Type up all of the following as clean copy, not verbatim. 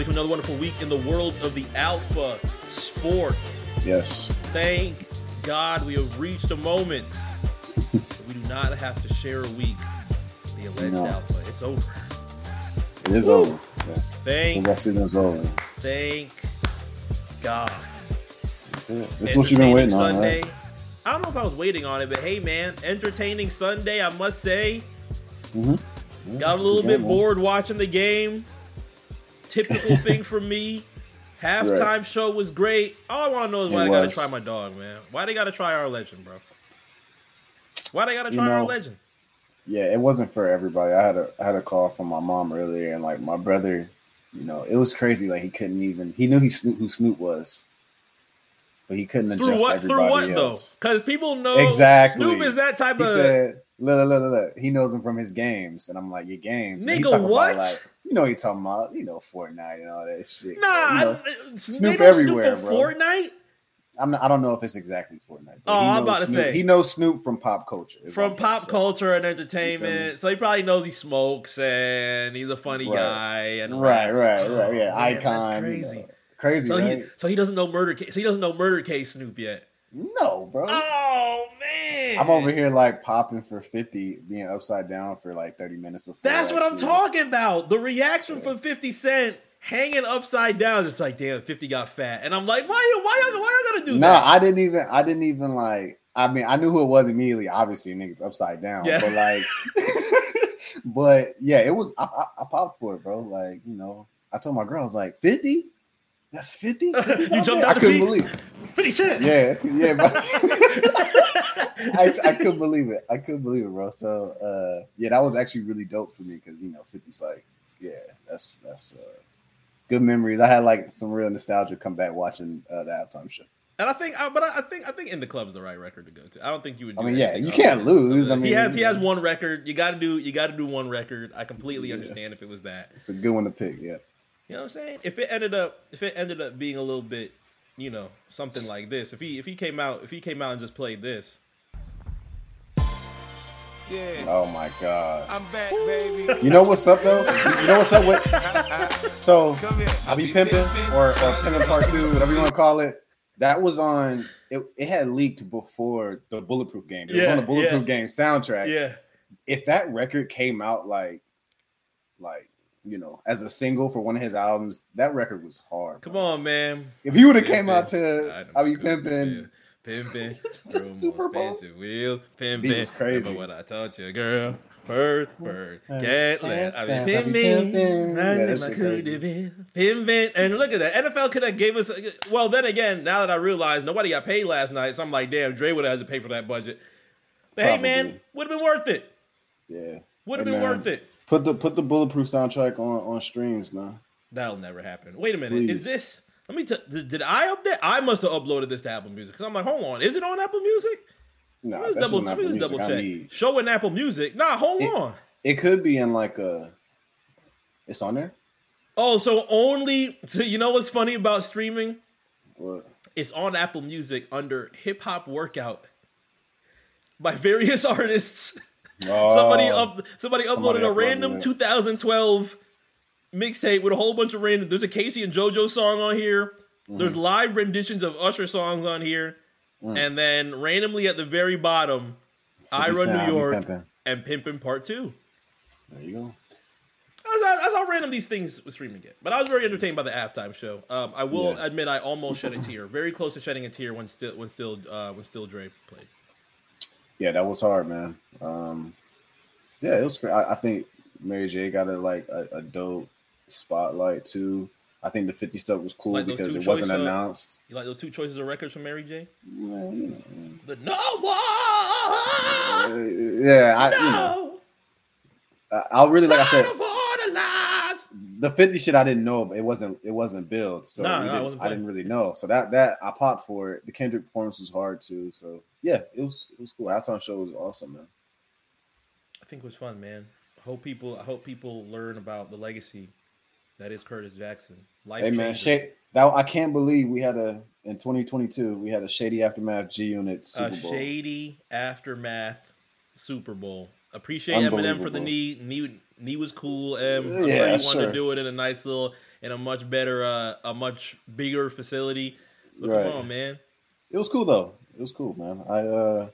everybody, to another wonderful week in the world of the alpha sports. Yes. Thank God we have reached a moment that we do not have to share a week. The alleged alpha. It's over. It is over. Yeah. Thank God. That's it. That's what you've been waiting Sunday. On, right? I don't know if I was waiting on it, but hey, man, entertaining Sunday, I must say. Mm-hmm. Yeah, got a little bit bored watching the game. Typical thing for me. Halftime show was great. All I want to know is why they got to try my dog, man. Why they got to try our legend, bro? Why they got to try our legend? Yeah, it wasn't for everybody. I had a call from my mom earlier, and like my brother, you know, it was crazy. Like he couldn't even. He knew who Snoop was, but he couldn't adjust everybody else. Though? Because people know exactly Snoop is that type of. Said, look, he knows him from his games, and I'm like, your games, nigga. What? About, like, you know, he talking about, you know, Fortnite and all that shit. Nah, you know, Snoop everywhere, Snoop bro. Fortnite. I don't know if it's exactly Fortnite. But I'm about to say. He knows Snoop from pop culture. From pop culture and entertainment. So he probably knows he smokes and he's a funny guy. And right. Yeah, icon. That's crazy. You know. Crazy, right? So he doesn't know Murder Case. He doesn't know Murder Case Snoop yet. No, bro. Oh, man. I'm over here like popping for 50, being upside down for like 30 minutes before. That's what I'm talking about. The reaction from 50 Cent. Hanging upside down, it's like, damn, 50 got fat, and I'm like, why y'all gotta do that? No, I didn't even like. I mean, I knew who it was immediately. Obviously, niggas upside down, but like, but yeah, it was. I popped for it, bro. Like, you know, I told my girl, I was like, 50, that's 50. You jumped out the seat. I couldn't believe it. 50 Cent. Yeah, bro. I couldn't believe it. I couldn't believe it, bro. So yeah, that was actually really dope for me because you know, 50's like, yeah, that's. Good memories. I had like some real nostalgia come back watching the halftime show. And I think In the Club's the right record to go to. I don't think you would. Do I mean, yeah, you can't lose. I mean, he has one record. You got to do one record. I completely understand if it was that. It's a good one to pick. Yeah, you know what I'm saying. If it ended up being a little bit, you know, something like this. If he came out and just played this. Yeah. Oh my God! I'm back, baby. You know what's up though? You know what's up with? So I'll be Pimpin or Pimpin Part 2, whatever you want to call it. That was on. It had leaked before the Bulletproof Game. It was on the Bulletproof Game soundtrack. Yeah. If that record came out like you know, as a single for one of his albums, that record was hard. Come on, man. If he would have came out to I'll be Pimpin. Yeah. Pimpin', the Super Bowl. Wheel, Pimpin', was crazy. Remember what I taught you, girl. Bird, can't let. I mean, Pimpin', and look at that. NFL could have gave us. Well, then again, now that I realize nobody got paid last night, so I'm like, damn, Dre would have had to pay for that budget. But hey, man, would have been worth it. Yeah, would have been worth it. Put the Bulletproof soundtrack on streams, man. That'll never happen. Wait a minute, is this? Let me did I update? I must have uploaded this to Apple Music because I'm like, hold on, is it on Apple Music? No, that's on Apple Music. Let me just double check. Show in Apple Music. Nah, hold on. It could be in like a. It's on there. Oh, so only. So you know what's funny about streaming? What? It's on Apple Music under Hip Hop Workout by various artists. Oh, somebody uploaded a random 2012. Mixtape with a whole bunch of random. There's a Casey and JoJo song on here. Mm. There's live renditions of Usher songs on here, and then randomly at the very bottom, "I Run New York" and "Pimpin' Part 2." There you go. That's how random these things with streaming get. But I was very entertained by the halftime show. I will admit I almost shed a tear. Very close to shedding a tear when Dre played. Yeah, that was hard, man. Yeah, it was. I think Mary J got a dope spotlight too. I think the 50 stuff was cool because it wasn't announced. You like those two choices of records from Mary J? Yeah, you know. But no one. Yeah, the 50 shit I didn't know, but it wasn't billed, so I didn't really know. So that I popped for it. The Kendrick performance was hard too. So yeah, it was cool. Halftime show was awesome, man. I think it was fun, man. I hope people learn about the legacy that is Curtis Jackson. Hey man, I can't believe in 2022 we had a shady aftermath G Unit Super Bowl. A shady aftermath Super Bowl. Appreciate Eminem for the knee. Knee was cool. I know you wanted to do it in a nice little in a much better, a much bigger facility. But right. Come on, man. It was cool though. It was cool, man.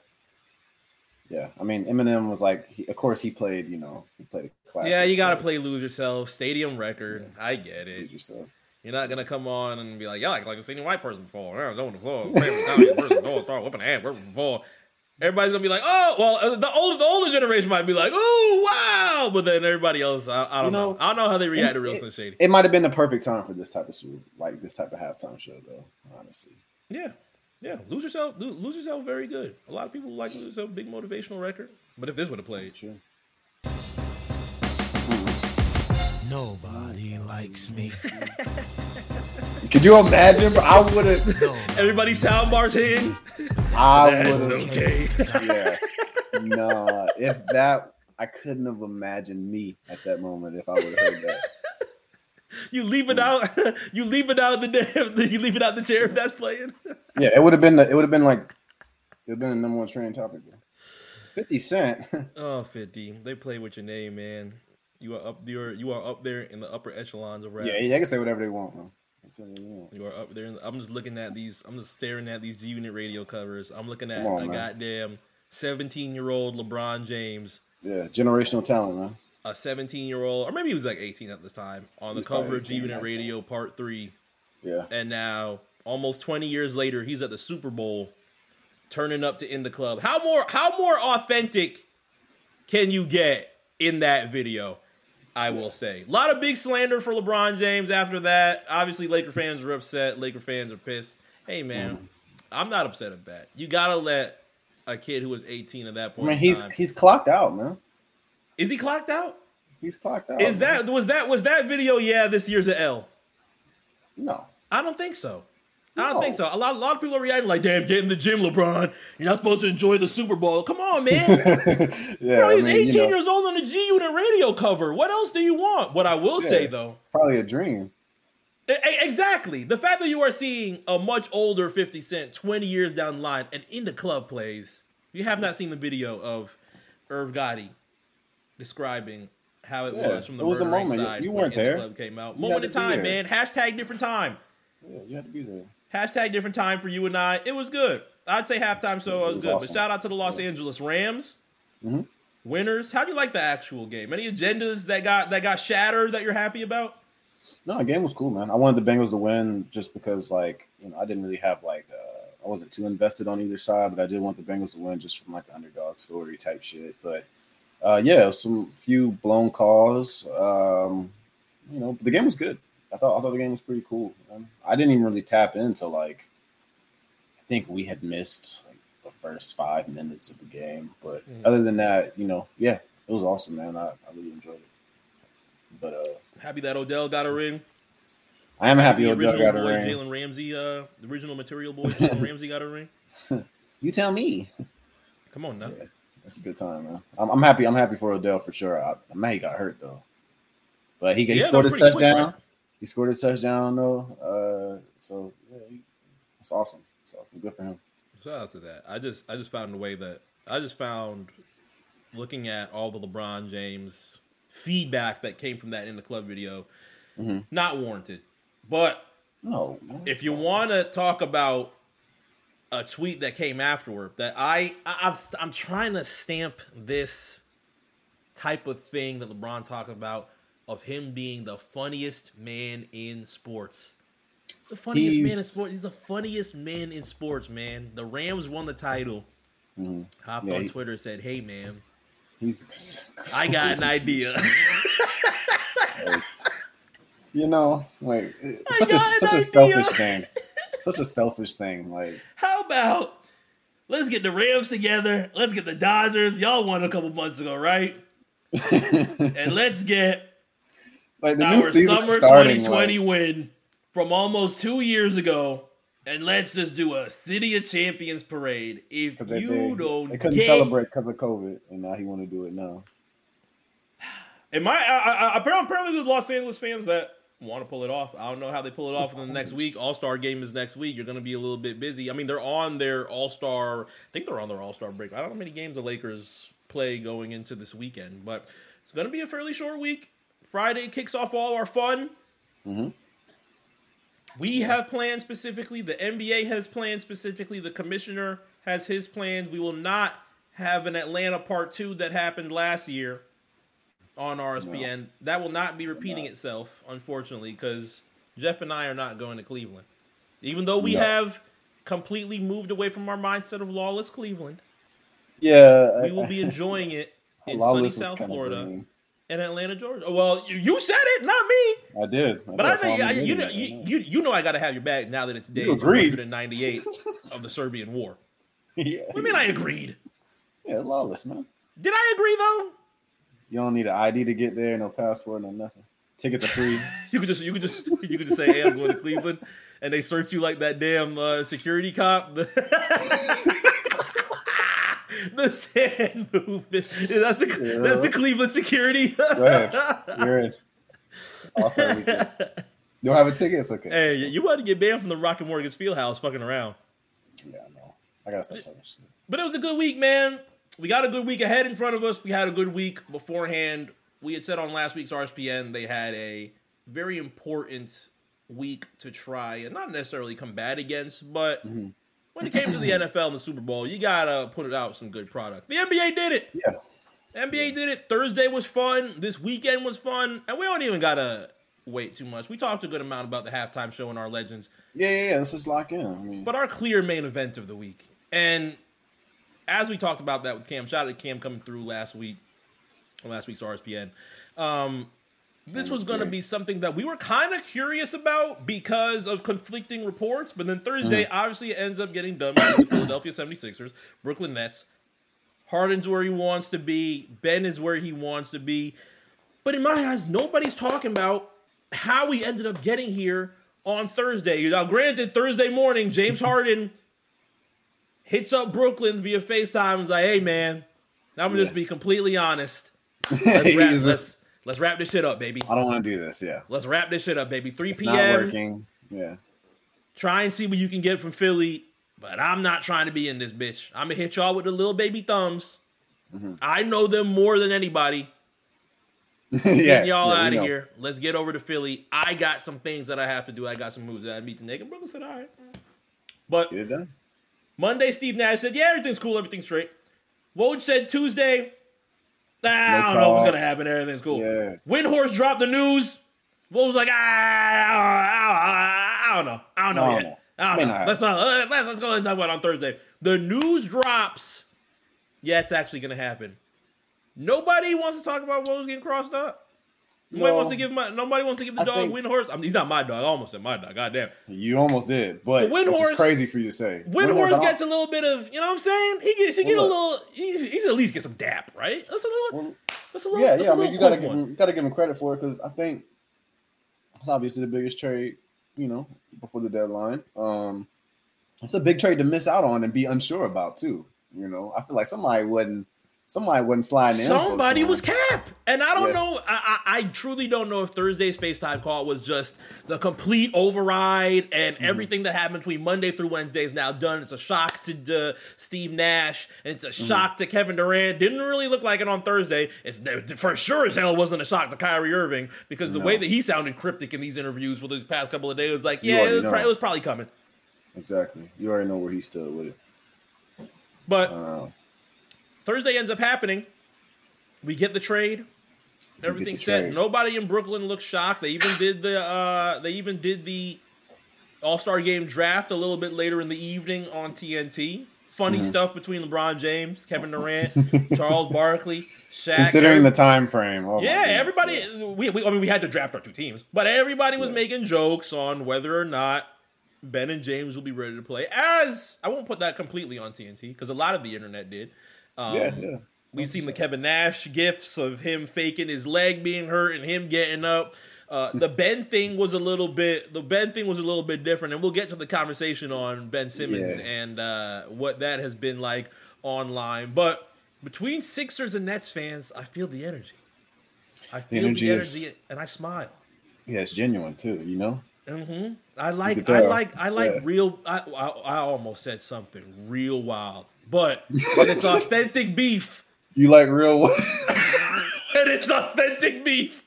Yeah, I mean, Eminem was like, of course he played, you know, he played a classic. Yeah, you got to play Lose Yourself, stadium record. Yeah. I get it. Lose Yourself. You're not going to come on and be like, y'all act like I've seen a white person before. I was on the floor. Start whipping ass. Everybody's going to be like, oh, well, the older generation might be like, oh, wow. But then everybody else, I don't know. I don't know how they react to Real Slim Shady. It might have been the perfect time for this type of show, like this type of halftime show, though, honestly. Yeah. Yeah, Lose Yourself, very good. A lot of people like Lose Yourself, big motivational record. But if this would have played, sure. Nobody likes me. Could you imagine? Bro? I would have. Everybody sound bars hitting. I would have. Okay. Yeah. Nah, if that, I couldn't have imagined me at that moment if I would have heard that. You leave it out the chair if that's playing. Yeah, it would have been the number one trending topic. 50 Cent. Oh, 50. They play with your name, man. You are up there in the upper echelons of rap. Yeah, they can say whatever they want, man. You are up there. I'm just looking at these. I'm just staring at these G Unit radio covers. I'm looking at goddamn 17-year-old LeBron James. Yeah, generational talent, man. A 17-year-old, or maybe he was like 18 at this time, on the cover of G Unit Radio Part 3. Yeah. And now, almost 20 years later, he's at the Super Bowl, turning up to In the Club. How more authentic can you get in that video, I will say. A lot of big slander for LeBron James after that. Obviously, Laker fans are upset. Laker fans are pissed. Hey, man, I'm not upset at that. You got to let a kid who was 18 at that point. I mean, he's clocked out, man. Is he clocked out? He's clocked out. Was that video? Yeah, this year's an L. No, I don't think so. No. I don't think so. A lot of people are reacting like, "Damn, get in the gym, LeBron. You're not supposed to enjoy the Super Bowl. Come on, man." Yeah, bro, he's 18 years old on a G Unit radio cover. What else do you want? What I will say though, it's probably a dream. Exactly. The fact that you are seeing a much older 50 Cent 20 years down the line and In the Club plays. You have not seen the video of Irv Gotti describing how it was from the murdering side. You weren't there. The club came out. Moment in time, man. Hashtag different time. Yeah, you had to be there. Hashtag different time for you and I. It was good. I'd say halftime show was good. Awesome. But shout out to the Los Angeles Rams. Mm-hmm. Winners. How do you like the actual game? Any agendas that got shattered that you're happy about? No, the game was cool, man. I wanted the Bengals to win just because, like, you know, I didn't really have like I wasn't too invested on either side, but I did want the Bengals to win just from like an underdog story type shit, but. Some few blown calls. You know, but the game was good. I thought the game was pretty cool. I didn't even really tap into like, I think we had missed like the first 5 minutes of the game. But other than that, you know, yeah, it was awesome, man. I really enjoyed it. But happy that Odell got a ring. I am happy Odell got a ring. Jalen Ramsey, the original material boy, Jalen Ramsey got a ring. You tell me. Come on now. Yeah. That's a good time, man. I'm happy. I'm happy for Odell for sure. I'm mad he got hurt though, but he scored his touchdown. Quick, right? He scored his touchdown though. So yeah, it's awesome. It's awesome. Good for him. Shout out to that. I just found a way that looking at all the LeBron James feedback that came from that In the Club video, not warranted. But no, if you want to talk about a tweet that came afterward that I'm trying to stamp this type of thing that LeBron talked about of him being the funniest man in sports. He's the funniest man in sports. He's the funniest man in sports, man. The Rams won the title. Hopped on Twitter and said, "Hey, man, I got an idea." You know, like such a selfish thing. Such a selfish thing. Like, how about let's get the Rams together? Let's get the Dodgers. Y'all won a couple months ago, right? And let's get like our summer 2020 win from almost 2 years ago. And let's just do a City of Champions parade. If you don't, they couldn't celebrate because of COVID, and now he want to do it now. Am apparently there's Los Angeles fans that want to pull it off. I don't know how they pull it off in the next week. All Star Game is next week. You're going to be a little bit busy. I mean, they're on their All Star. I think they're on their All Star break. I don't know how many games the Lakers play going into this weekend, but it's going to be a fairly short week. Friday kicks off all our fun. Mm-hmm. We have plans specifically. The NBA has plans specifically. The commissioner has his plans. We will not have an Atlanta Part 2 that happened last year on RSPN. No. That will not be repeating itself, unfortunately, because Jeff and I are not going to Cleveland. Even though we have completely moved away from our mindset of lawless Cleveland, we will be enjoying it in sunny South Florida and Atlanta, Georgia. Well, you said it, not me. I did. But I think you know I got to have your back now that it's day 198 of the Serbian War. Yeah. What do you mean I agreed? Yeah, lawless, man. Did I agree, though? You don't need an ID to get there, no passport, no nothing. Tickets are free. you could just say, "Hey, I'm going to Cleveland," and they search you like that damn security cop. That's the Cleveland security. Go ahead. You're in. All-Star Weekend. You don't have a ticket? It's okay. Hey, you about to get banned from the Rocket Mortgage Fieldhouse fucking around. Yeah, I know. I got to stop talking shit. But it was a good week, man. We got a good week ahead in front of us. We had a good week beforehand. We had said on last week's RSPN they had a very important week to try and not necessarily combat against, but when it came to the NFL and the Super Bowl, you got to put out some good product. The NBA did it. Yeah. NBA did it. Thursday was fun. This weekend was fun. And we don't even got to wait too much. We talked a good amount about the halftime show and our legends. Yeah. Let's just lock in. I mean. But our clear main event of the week. And as we talked about that with Cam, shout out to Cam coming through last week's RSPN. This was going to be something that we were kind of curious about because of conflicting reports, but then Thursday, obviously, it ends up getting done by the Philadelphia 76ers, Brooklyn Nets. Harden's where he wants to be. Ben is where he wants to be. But in my eyes, nobody's talking about how we ended up getting here on Thursday. Now, granted, Thursday morning, James Harden hits up Brooklyn via FaceTime and is like, "Hey, man, I'm going to just be completely honest. Let's wrap this shit up, baby. I don't want to do this, Let's wrap this shit up, baby. 3 it's p.m. not working. Yeah. Try and see what you can get from Philly, but I'm not trying to be in this bitch. I'm going to hit y'all with the little baby thumbs. Mm-hmm. I know them more than anybody. Get y'all out of here. Let's get over to Philly. I got some things that I have to do. I got some moves that I need to make." And Brooklyn said, "All right." But get it done. Monday, Steve Nash said, "Yeah, everything's cool. Everything's straight." Woj said Tuesday, "I don't know what's going to happen. Everything's cool." Yeah. Windhorst dropped the news. Woj was like, I don't know yet. I don't know. Let's go ahead and talk about it on Thursday. The news drops. Yeah, it's actually going to happen. Nobody wants to talk about Woj getting crossed up. Nobody wants to give the dog Windhorst. I mean, he's not my dog. I almost said my dog. Goddamn. You almost did, but it's crazy for you to say. Windhorst gets a little bit of, you know what I'm saying? He should at least get some dap, right? That's a little. Yeah. I mean, you gotta give him credit for it because I think it's obviously the biggest trade, you know, before the deadline. It's a big trade to miss out on and be unsure about too. You know, I feel like somebody wasn't sliding in. Somebody was cap. And I don't know. I truly don't know if Thursday's FaceTime call was just the complete override and everything that happened between Monday through Wednesday is now done. It's a shock to Steve Nash. And it's a shock to Kevin Durant. Didn't really look like it on Thursday. It for sure as hell wasn't a shock to Kyrie Irving because the way that he sounded cryptic in these interviews for these past couple of days was like, it was probably coming. Exactly. You already know where he stood with it. But Thursday ends up happening. We get the trade. Everything's set. Nobody in Brooklyn looks shocked. They even did the All Star Game draft a little bit later in the evening on TNT. Funny stuff between LeBron James, Kevin Durant, Charles Barkley, Shaq. Considering the time frame, everybody. We had to draft our two teams, but everybody was making jokes on whether or not Ben and James will be ready to play. As I won't put that completely on TNT because a lot of the internet did. We've seen the Kevin Nash gifs of him faking his leg being hurt and him getting up. The Ben thing was a little bit different, and we'll get to the conversation on Ben Simmons and what that has been like online. But between Sixers and Nets fans, I feel the energy. And I smile. Yeah, it's genuine too, you know. Mm-hmm. I like real. I almost said something real wild. But when it's authentic beef. You like real what? When it's authentic beef.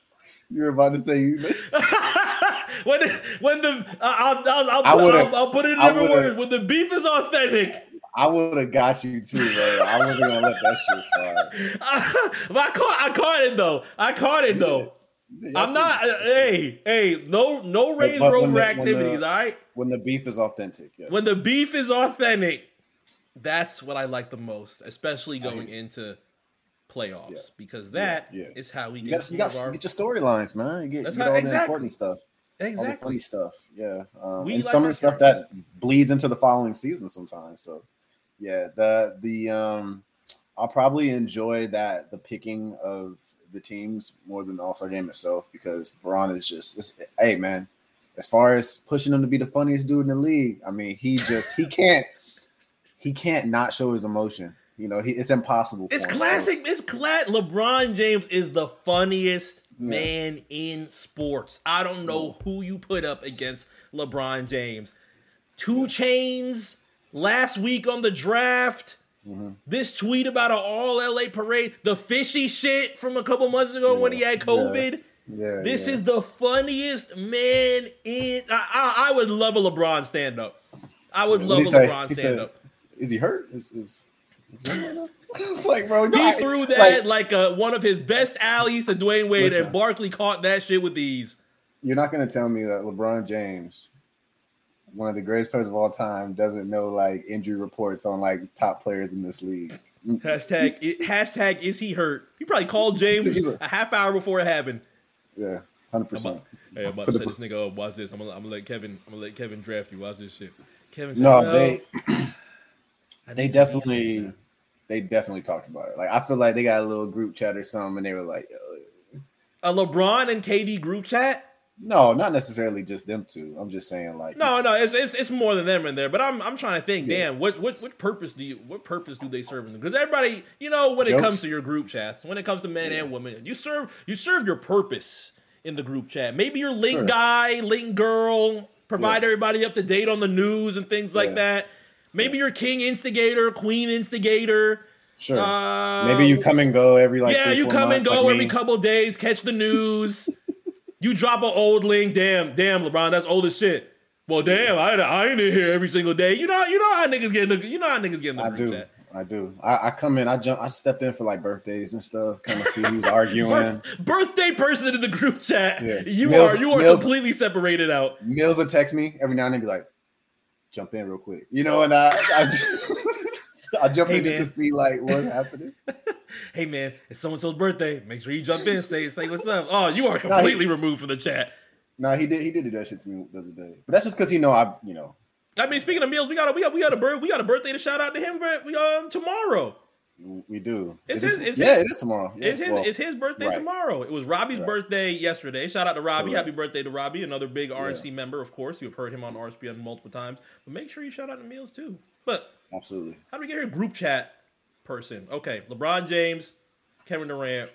You were about to say you I'll put it in every word. When the beef is authentic. I would have got you too, bro. I wasn't gonna let that shit slide. I caught it though. I'm not. No Range Rover activities. All right. When the beef is authentic. Yes. When the beef is authentic, that's what I like the most, especially going into playoffs, because that is how we get. You get your storylines, man. You get, all the important stuff. Exactly. All the funny stuff. Yeah. And some of the stuff that bleeds into the following season sometimes. So, yeah. I'll probably enjoy the picking of the teams more than the All-Star Game itself, because Bron is just, hey man, as far as pushing him to be the funniest dude in the league, I mean, he can't not show his emotion. You know, it's impossible. It's classic. So. LeBron James is the funniest man in sports. I don't know who you put up against LeBron James. 2 Chainz last week on the draft. Mm-hmm. This tweet about an all LA parade, the fishy shit from a couple months ago when he had COVID. Yeah, this is the funniest man in. I would love a LeBron stand up. I would love a LeBron stand up. Is he hurt? Is he hurt? It's like, bro, he threw that one of his best alleys to Dwayne Wade, and Barkley caught that shit with ease. You're not gonna tell me that LeBron James, one of the greatest players of all time, doesn't know injury reports on top players in this league. Hashtag is he hurt? He probably called James a half hour before it happened. Yeah, 100%. I'm about to set this nigga up. Watch this. I'm gonna let Kevin draft you. Watch this shit. Kevin said, they definitely talked about it. I feel like they got a little group chat or something, and they were like, a LeBron and KD group chat. No, not necessarily just them two. I'm just saying it's more than them in there. But I'm trying to think. Yeah. Damn, what purpose do they serve in them? Because everybody, when it comes to your group chats, when it comes to men and women, you serve your purpose in the group chat. Maybe you're link guy, link girl, provide everybody up to date on the news and things like that. Maybe you're king instigator, queen instigator. Sure. Maybe you come and go every every couple days, catch the news. You drop an old link, damn, LeBron, that's old as shit. Well, damn, I ain't in here every single day. You know how niggas get in the group chat. I do. I come in, I step in for birthdays and stuff, kind of see who's arguing. Birthday person in the group chat. Yeah. You are completely separated out. Mills will text me every now and then, be like, jump in real quick, and I jump in just to see what's happening. Hey man, it's so-and-so's birthday. Make sure you jump in, say what's up. Oh, you are completely removed from the chat. Nah, he did do that shit to me the other day. But that's just because I. I mean, speaking of meals, we got a birthday to shout out to him tomorrow. We do. It is tomorrow. Yeah, it's his birthday tomorrow. It was Robbie's birthday yesterday. Shout out to Robbie. Correct. Happy birthday to Robbie, another big RNC member, of course. You've heard him on RSPN multiple times. But make sure you shout out to meals too. But absolutely. How do we get here? Group chat person. Okay, LeBron James, Kevin Durant,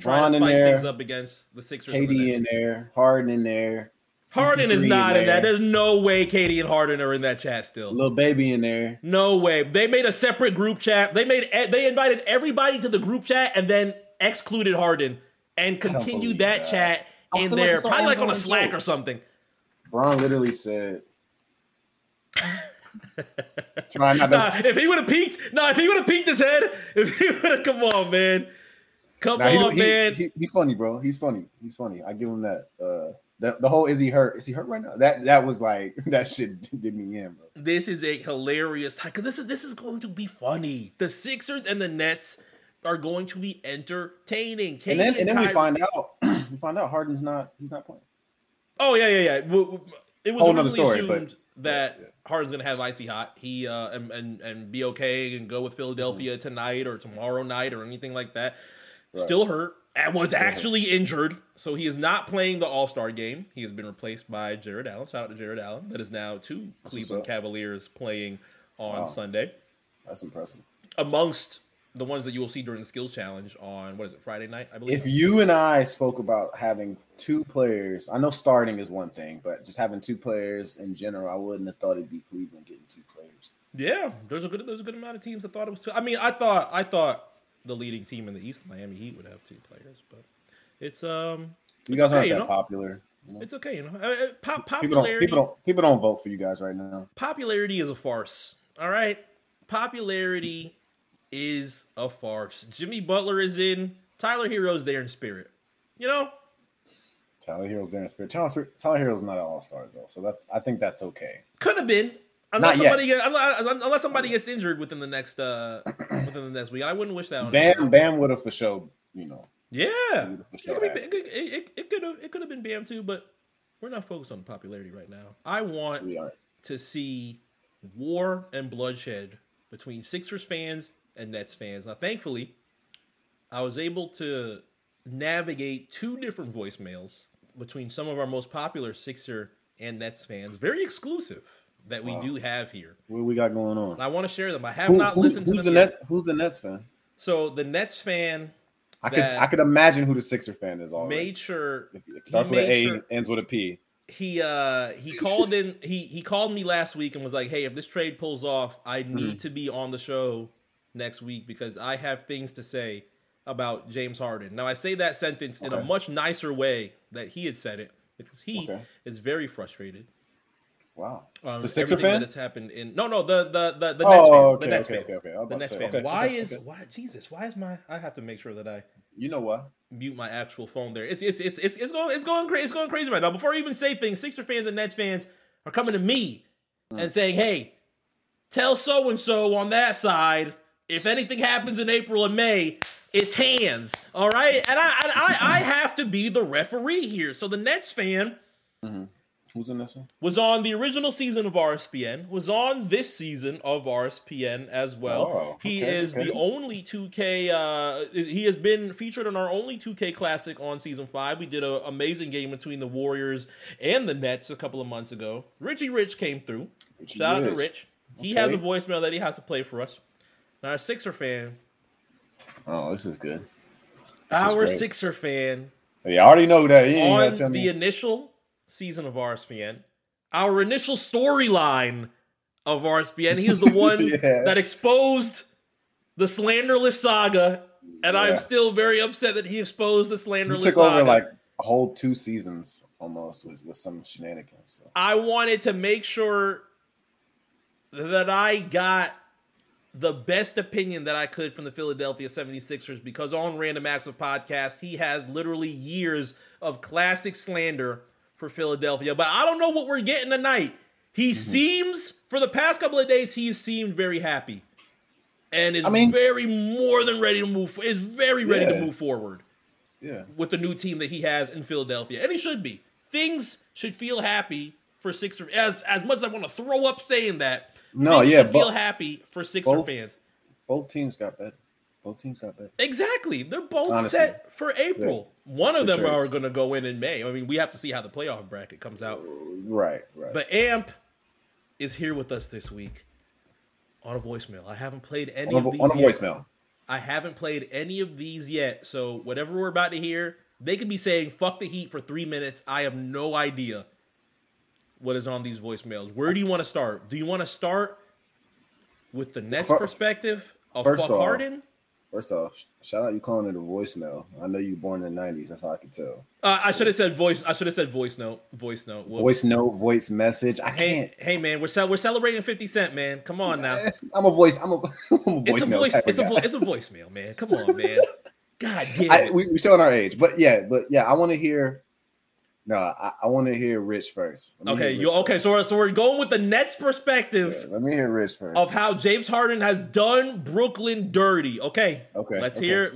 trying to spice things up against the Sixers. KD in there, Harden in there. Harden is not in that. There's no way KD and Harden are in that chat still. Little baby in there. No way. They made a separate group chat. They invited everybody to the group chat and then excluded Harden and continued that chat in there. Probably on a Slack or something. Bron literally said. If he would have peeked his head, come on, man. Man. He's funny, bro. He's funny. I give him that. The whole is he hurt? Is he hurt right now? That was that shit did me in, bro. This is a hilarious time because this is going to be funny. The Sixers and the Nets are going to be entertaining. And then we find out Harden's not playing. Oh yeah. It was another story, assumed that Harden's gonna have icy hot. He and be okay and go with Philadelphia tonight or tomorrow night or anything like that. Right. Still hurt. Was actually injured, so he is not playing the All-Star Game. He has been replaced by Jared Allen. Shout out to Jared Allen. That is now 2 Cleveland Cavaliers playing on Sunday. That's impressive. Amongst the ones that you will see during the Skills Challenge on, Friday night, I believe. If you and I spoke about having 2 players, I know starting is one thing, but just having 2 players in general, I wouldn't have thought it'd be Cleveland getting 2 players. Yeah, there's a good amount of teams that thought it was 2. I mean, I thought the leading team in the East, Miami Heat, would have 2 players, but it's you guys aren't that popular. You know? It's okay, you know. Popularity. People don't vote for you guys right now. Popularity is a farce. All right, popularity is a farce. Jimmy Butler is in. Tyler Hero's there in spirit. You know. Tyler Hero's there in spirit. Tyler Hero's not an all-star though, so that I think that's okay. Could have been. Unless somebody gets injured within the next week, I wouldn't wish that on Bam. Bam would have for sure, you know. Yeah, it could have been Bam too, but we're not focused on popularity right now. I want to see war and bloodshed between Sixers fans and Nets fans. Now, thankfully, I was able to navigate two different voicemails between some of our most popular Sixer and Nets fans. Very exclusive. That we do have here. What do we got going on? And I want to share them. I have not listened to them. Who's the Nets fan? So the Nets fan. I could imagine who the Sixer fan is. Already. Made sure it starts with an A, ends with a P. He called in. He called me last week and was like, "Hey, if this trade pulls off, I need to be on the show next week because I have things to say about James Harden." Now I say that sentence in a much nicer way that he had said it because he is very frustrated. Wow, the Sixer fan. That has happened in the Nets fan. Okay, the Nets fan. Okay. The Nets fan. Okay, why is my? I have to make sure that I. You know what? Mute my actual phone. There, it's going crazy. It's going crazy right now. Before I even say things, Sixer fans and Nets fans are coming to me and saying, "Hey, tell so and so on that side if anything happens in April and May, it's hands." All right, and I have to be the referee here. So the Nets fan. Mm-hmm. Who's in this one? Was on the original season of RSPN. Was on this season of RSPN as well. He is the only 2K. He has been featured on our only 2K Classic on Season 5. We did an amazing game between the Warriors and the Nets a couple of months ago. Richie Rich came through. Shout out to Rich. He has a voicemail that he has to play for us. And our Sixer fan. Oh, this is good. Sixer fan. Hey, I already know that. Initial season of RSPN, our initial storyline of RSPN. He's the one that exposed the slanderless saga, and I'm still very upset that he exposed the slanderless saga. He took over like a whole two seasons almost with some shenanigans. So. I wanted to make sure that I got the best opinion that I could from the Philadelphia 76ers because on Random Acts of Podcast, he has literally years of classic slander for Philadelphia, but I don't know what we're getting tonight. He seems, for the past couple of days, he has seemed very happy, and is very ready to move forward. Yeah, with the new team that he has in Philadelphia, and he should be. Things should feel happy for Sixer. As much as I want to throw up saying that, feel happy for Sixer fans. Both teams got better. Exactly. They're both set for April. Yeah. One of them are going to go in May. I mean, we have to see how the playoff bracket comes out. Right. But Amp is here with us this week on a voicemail. I haven't played any of these yet. On a voicemail. I haven't played any of these yet. So whatever we're about to hear, they could be saying, fuck the Heat for 3 minutes. I have no idea what is on these voicemails. Where do you want to start? Do you want to start with the Nets perspective of fuck Harden? First off, shout out you calling it a voicemail. I know you born in the 90s. That's how I could tell. I should have said voice note. Voice note. Whoops. Voice note. Voice message. I can't. Hey man, we're celebrating 50 Cent, man. Come on now. It's a voicemail, man. Come on, man. God damn. We're showing our age, but yeah. I want to hear. No, I want to hear Rich first. Okay. So we're going with the Nets' perspective. Yeah, let me hear Rich first of how James Harden has done Brooklyn dirty. Okay. Let's hear.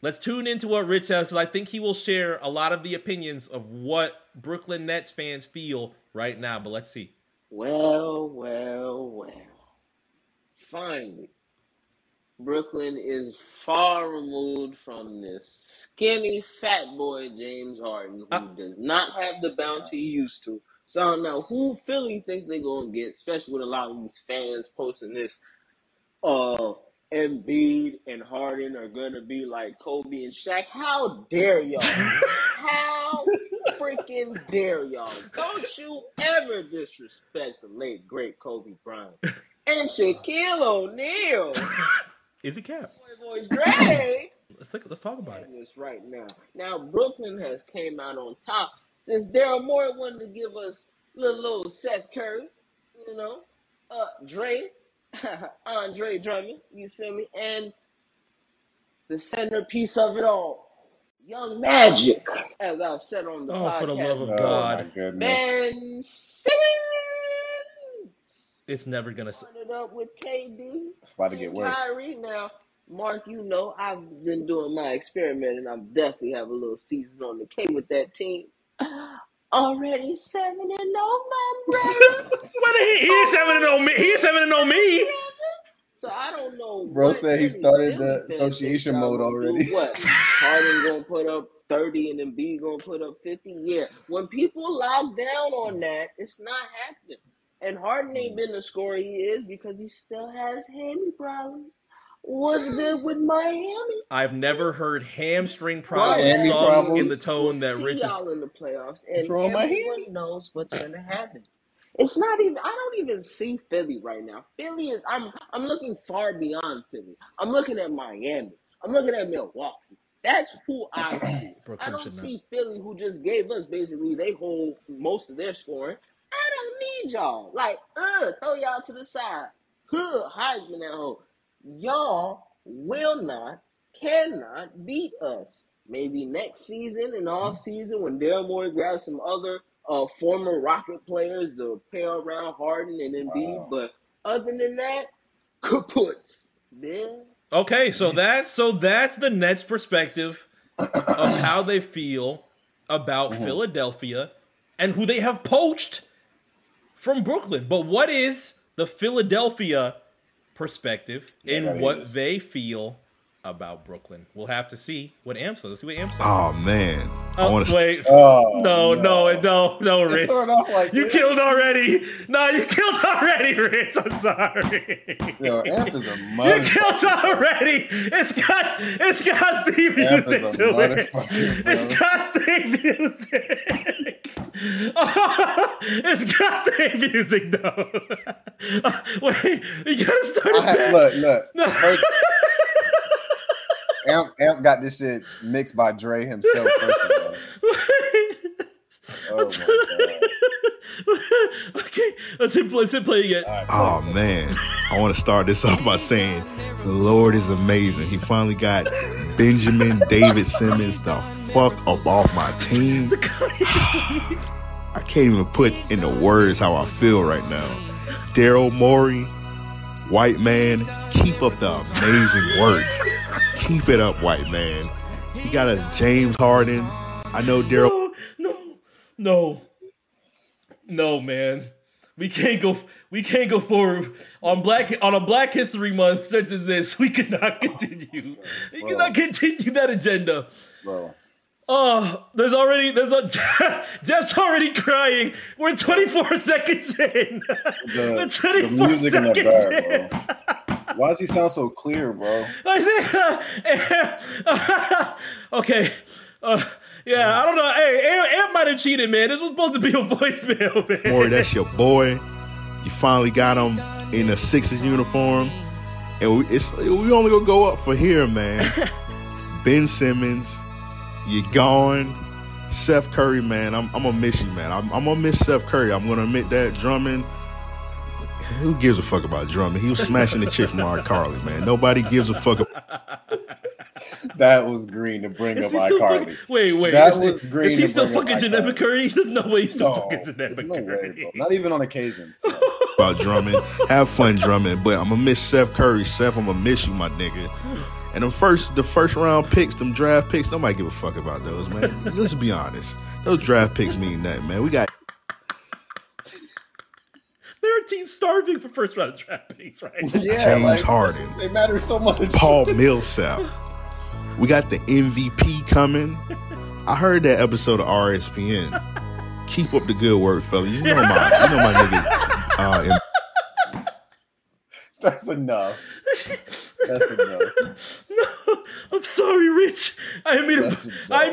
Let's tune into what Rich says because I think he will share a lot of the opinions of what Brooklyn Nets fans feel right now. But let's see. Well. Finally, Brooklyn is far removed from this skinny fat boy James Harden, who does not have the bounce he used to. So I don't know who Philly think they're gonna get, especially with a lot of these fans posting this. Embiid and Harden are gonna be like Kobe and Shaq. How dare y'all? How freaking dare y'all? Don't you ever disrespect the late great Kobe Bryant and Shaquille O'Neal. Is it Cap? Boy, Dre Let's talk about it. It's right now. Now Brooklyn has came out on top since Daryl Morey wanted to give us little Seth Curry, you know, Dre, Andre Drummond, you feel me? And the centerpiece of it all, Young Magic, as I've said on the podcast. Oh, for the love of God. Ben Simmons. It's never going to... Started up with KD. It's about to get worse. Kyrie. Now, Mark, you know, I've been doing my experiment, and I definitely have a little season on the K with that team. Already 7-0, my brother. He is 7-0 me. So I don't know. Bro said he started the association mode already. What? Harden gonna put up 30 and then B gonna put up 50. Yeah. When people lock down on that, it's not happening. And Harden ain't been the scorer he is because he still has hammy problems. What's good with Miami? I've never heard hamstring problems sung in the tone that Rich is. We'll see y'all in the playoffs, and everyone knows what's gonna happen. It's not even. I don't even see Philly right now. Philly is. I'm looking far beyond Philly. I'm looking at Miami. I'm looking at Milwaukee. That's who I see. I don't see Philly, who just gave us basically they hold most of their scoring. I don't need y'all. Like, throw y'all to the side. Heisman at home. Y'all will not, cannot beat us. Maybe next season and off season when Daryl Morey grabs some other. Former Rocket players, the pair around Harden and Embiid, but other than that, kaputs. Man. Okay, so that's the Nets' perspective of how they feel about Philadelphia and who they have poached from Brooklyn. But what is the Philadelphia perspective in what they feel about Brooklyn? We'll have to see what Amp says. Let's see what Amp says. Oh, man. I want to wait. No, Rich. Like you this. Killed already. No, you killed already, Rich. I'm sorry. Yo, Amp is a motherfucker. You killed already. It's got theme music to it. It's got theme music. It's got theme music though. Wait, you gotta start it back. Look. No. Amp got this shit mixed by Dre himself. First of all. Oh my God. Okay, let's play again. Right, oh man, I want to start this off by saying the Lord is amazing. He finally got Benjamin David Simmons the fuck up off my team. I can't even put into words how I feel right now. Daryl Morey, white man, keep up the amazing work. Keep it up, white man. He got a James Harden. I know Daryl. No, man. We can't go forward on a Black History Month such as this. We cannot continue. We cannot continue that agenda. Bro. Oh, there's Jeff's already crying. We're 24 seconds in. We're 24 seconds in. Why does he sound so clear, bro? Okay. I don't know. Hey, Amp might have cheated, man. This was supposed to be a voicemail, man. Boy, that's your boy. You finally got him in a Sixers uniform. And we only going to go up for here, man. Ben Simmons, you're gone. Seth Curry, man, I'm going to miss you, man. I'm going to miss Seth Curry. I'm going to admit that. Drummond. Who gives a fuck about Drummond? He was smashing the chick from iCarly, man. Nobody gives a fuck about that was green to bring up iCarly. Wait. That was green. Is he still fucking Jeanette Curry? No way he's still fucking Jeanette McCurry. Not even on occasions. So. About Drummond. Have fun, Drummond. But I'm going to miss Seth Curry. Seth, I'm going to miss you, my nigga. And the first round picks, them draft picks, nobody give a fuck about those, man. Let's be honest. Those draft picks mean nothing, man. We got... They're a team starving for first round draft picks, right? Yeah, James Harden. They matter so much. Paul Millsap. We got the MVP coming. I heard that episode of RSPN. Keep up the good work, fella. You know my nigga. That's enough. That's enough. No, I'm sorry, Rich. I didn't mean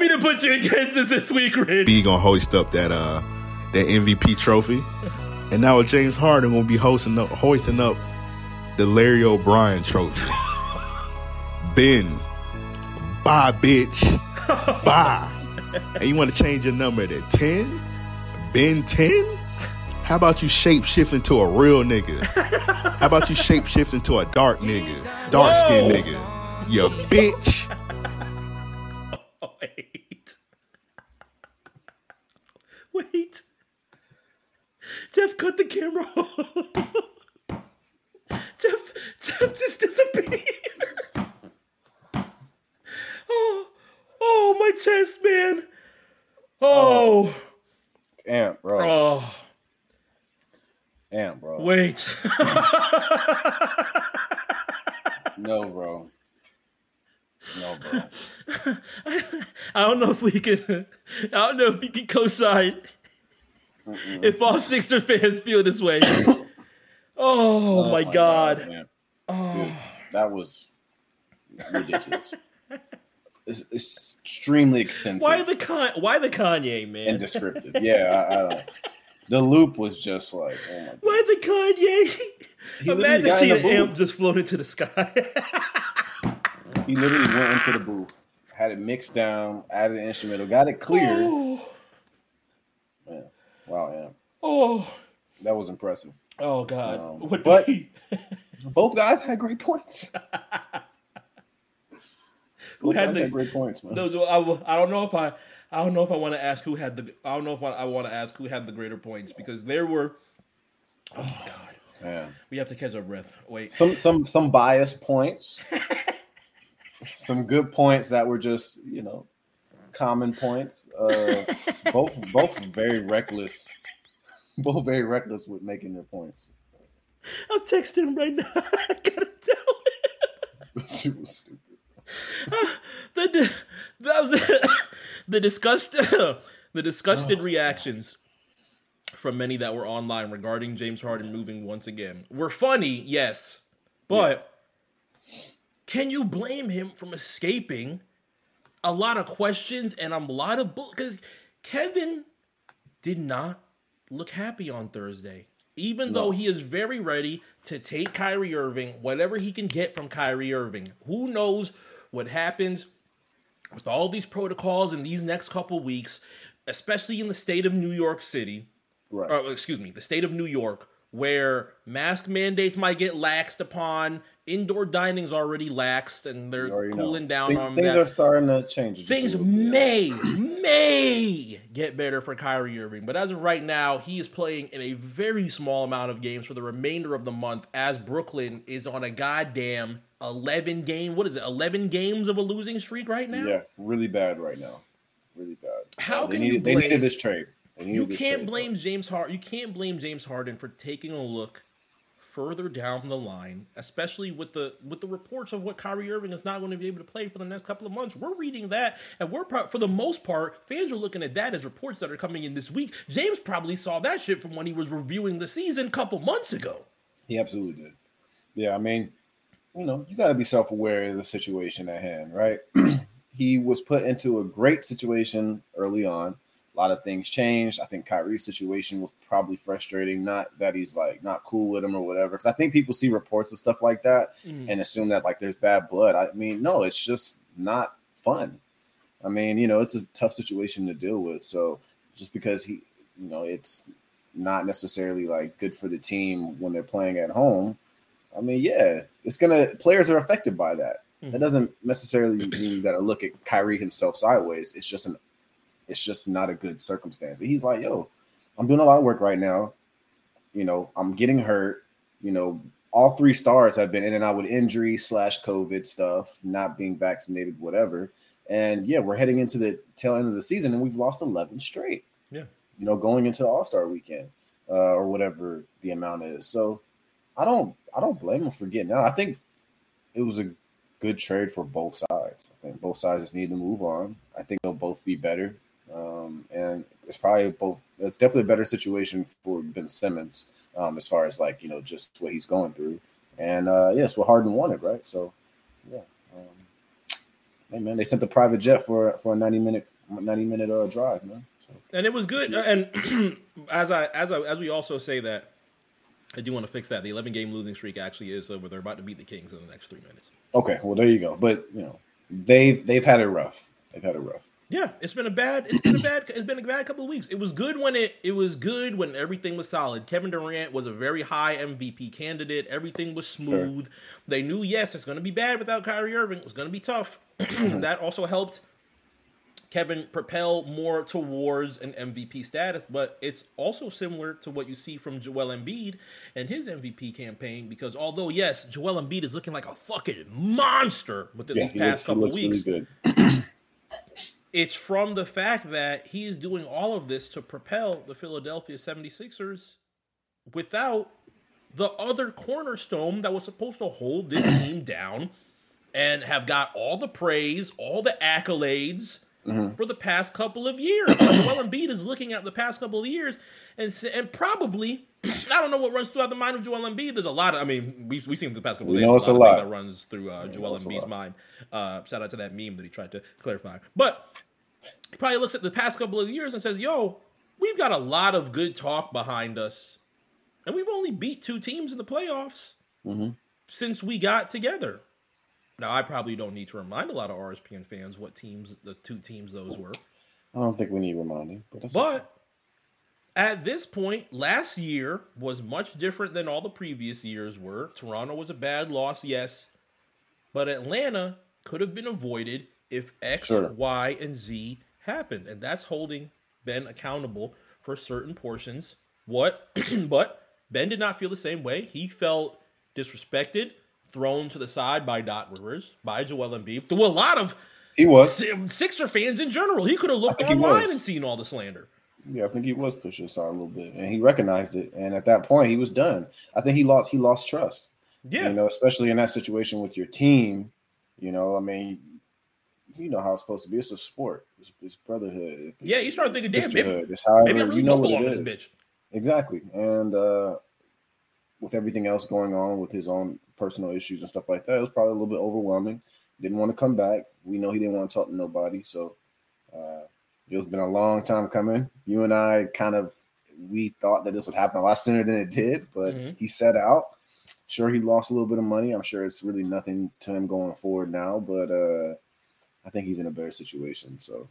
to put you against this week, Rich. B gonna hoist up that MVP trophy. And now James Harden will be hoisting up the Larry O'Brien trophy. Ben, Bye, bitch. Bye. And you want to change your number to 10? Ben 10? How about you shape-shift into a real nigga? How about you shape-shift into a dark nigga? Dark-skinned nigga. You bitch. Wait. Jeff, cut the camera off. Jeff just disappeared. Oh, my chest, man. Oh. Amp, bro. Oh. Amp, bro. Wait. No, bro. No, bro. I don't know if we can co-sign if all Sixer fans feel this way. Oh, my God. Oh. Dude, that was ridiculous. It's extremely extensive. Why the Kanye, man? And descriptive. Yeah, I the loop was just like, oh my God. Why the Kanye? Imagine seeing an amp just float into the sky. He literally went into the booth, had it mixed down, added an instrumental, got it cleared. Oh. Man, wow, amp. Oh, that was impressive. Oh God! But both guys had great points. Who had the great points, man? I want to ask who had the greater points because there were. Oh my God! Yeah. We have to catch our breath. Wait. Some biased points. Some good points that were just common points. Both very reckless with making their points. I'm texting him right now. I gotta tell him. She was stupid. The disgusted reactions from many that were online regarding James Harden moving once again were funny, yes, but can you blame him from escaping a lot of questions and a lot of because Kevin did not look happy on Thursday. Even though he is very ready to take Kyrie Irving, whatever he can get from Kyrie Irving. Who knows what happens with all these protocols in these next couple weeks, especially in the state of New York City. Right. Or, excuse me, the state of New York, where mask mandates might get laxed upon. Indoor dining's already laxed, and they're cooling down on that. Things are starting to change. Things may get better for Kyrie Irving, but as of right now, he is playing in a very small amount of games for the remainder of the month as Brooklyn is on a goddamn 11 games of a losing streak right now? Yeah, really bad right now. Really bad. How can you blame... They needed this trade. You can't blame James Harden for taking a look further down the line, especially with the reports of what Kyrie Irving is not going to be able to play for the next couple of months. We're reading that, and for the most part, fans are looking at that as reports that are coming in this week. James probably saw that shit from when he was reviewing the season a couple months ago. He absolutely did. Yeah, I mean, you got to be self-aware of the situation at hand, right? He was put into a great situation early on. A lot of things changed. I think Kyrie's situation was probably frustrating. Not that he's like not cool with him or whatever, because I think people see reports of stuff like that and assume that like there's bad blood. I mean, no, it's just not fun. I mean, it's a tough situation to deal with. So just because he, it's not necessarily like good for the team when they're playing at home. I mean, yeah, players are affected by that. Mm. That doesn't necessarily mean you got to look at Kyrie himself sideways. It's just not a good circumstance. He's like, yo, I'm doing a lot of work right now. I'm getting hurt. All three stars have been in and out with injury / COVID stuff, not being vaccinated, whatever. And yeah, we're heading into the tail end of the season and we've lost 11 straight. Yeah. Going into the All-Star weekend or whatever the amount is. So I don't blame him for getting out. I think it was a good trade for both sides. I think both sides just need to move on. I think they'll both be better. And it's definitely a better situation for Ben Simmons, as far as like, just what he's going through and, yes, what Harden wanted. Right. So yeah. Hey man, they sent the private jet for a 90 minute drive, man. So, and it was good. And as we also say that, I do want to fix that. The 11 game losing streak actually is over. They're about to beat the Kings in the next 3 minutes. Okay. Well, there you go. But they've had it rough. They've had it rough. Yeah, it's been a bad couple of weeks. It was good when everything was solid. Kevin Durant was a very high MVP candidate. Everything was smooth. Sure. They knew, yes, it's going to be bad without Kyrie Irving. It was going to be tough. That also helped Kevin propel more towards an MVP status, but it's also similar to what you see from Joel Embiid and his MVP campaign, because although, yes, Joel Embiid is looking like a fucking monster within these past couple weeks, really good. It's from the fact that he is doing all of this to propel the Philadelphia 76ers without the other cornerstone that was supposed to hold this team down and have got all the praise, all the accolades, mm-hmm. for the past couple of years. Joel Embiid is looking at the past couple of years and probably, I don't know what runs throughout the mind of Joel Embiid. There's a lot of, I mean, we've seen the past couple of days, it's a lot that runs through Joel Embiid's mind. Shout out to that meme that he tried to clarify. But he probably looks at the past couple of years and says, yo, we've got a lot of good talk behind us, and we've only beat two teams in the playoffs mm-hmm. since we got together. Now, I probably don't need to remind a lot of RSPN fans what teams, the two teams those were. I don't think we need reminding. But at this point, last year was much different than all the previous years were. Toronto was a bad loss, yes. But Atlanta could have been avoided if X, sure. Y, and Z happened. And that's holding Ben accountable for certain portions. But Ben did not feel the same way. He felt disrespected, thrown to the side by Doc Rivers, by Joel Embiid, through a lot of Sixer fans in general. He could have looked online and seen all the slander. Yeah, I think he was pushed aside a little bit, and he recognized it. And at that point, he was done. I think he lost trust. Yeah, especially in that situation with your team. I mean, you know how it's supposed to be. It's a sport. It's brotherhood. Yeah, you start thinking, damn, maybe I really don't belong to this bitch. Exactly, and with everything else going on with his own personal issues and stuff like that, it was probably a little bit overwhelming. Didn't want to come back. We know he didn't want to talk to nobody. So it's been a long time coming. You and I we thought that this would happen a lot sooner than it did, but mm-hmm. he set out. Sure, he lost a little bit of money. I'm sure it's really nothing to him going forward now, but I think he's in a better situation. So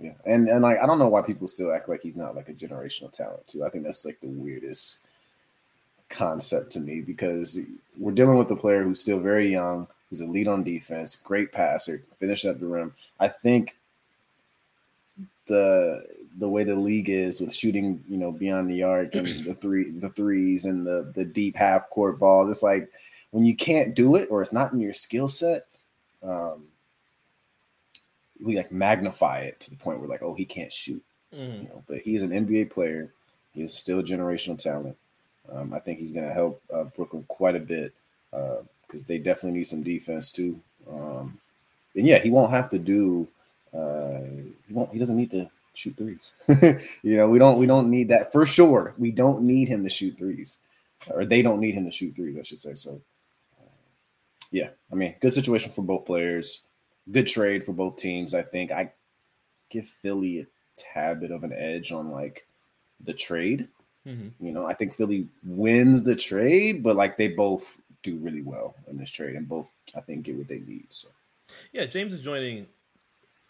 yeah. And I don't know why people still act like he's not like a generational talent too. I think that's like the weirdest concept to me, because we're dealing with a player who's still very young, who's a lead on defense, great passer, finishing up the rim. I think the way the league is with shooting, beyond the arc and the threes and the deep half court balls, it's like when you can't do it or it's not in your skill set, we like magnify it to the point where like, oh, he can't shoot, mm-hmm. But he is an NBA player. He is still a generational talent. I think he's going to help Brooklyn quite a bit because they definitely need some defense too. He won't have to do. He doesn't need to shoot threes. We don't need that for sure. We don't need him to shoot threes, or they don't need him to shoot threes, I should say. So, I mean, good situation for both players. Good trade for both teams. I think I give Philly a tad bit of an edge on like the trade. I think Philly wins the trade, but like they both do really well in this trade, and both I think get what they need. So, yeah, James is joining,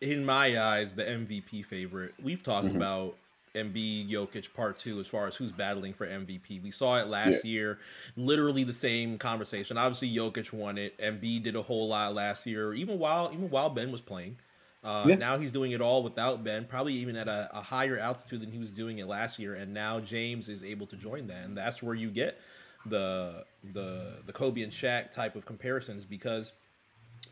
in my eyes, the MVP favorite. We've talked mm-hmm. about Embiid Jokic part two as far as who's battling for MVP. We saw it last year, literally the same conversation. Obviously, Jokic won it. Embiid did a whole lot last year, even while Ben was playing. Now he's doing it all without Ben, probably even at a higher altitude than he was doing it last year. And now James is able to join that, and that's where you get the Kobe and Shaq type of comparisons, because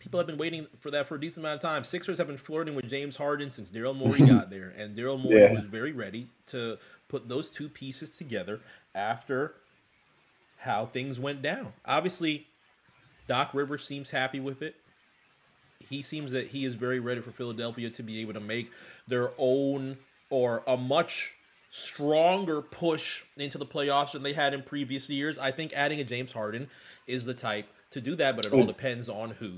people have been waiting for that for a decent amount of time. Sixers have been flirting with James Harden since Daryl Morey got there, and Daryl Morey was very ready to put those two pieces together after how things went down. Obviously, Doc Rivers seems happy with it. He seems that he is very ready for Philadelphia to be able to make their own, or a much stronger push into the playoffs than they had in previous years. I think adding a James Harden is the type to do that, but it all depends on who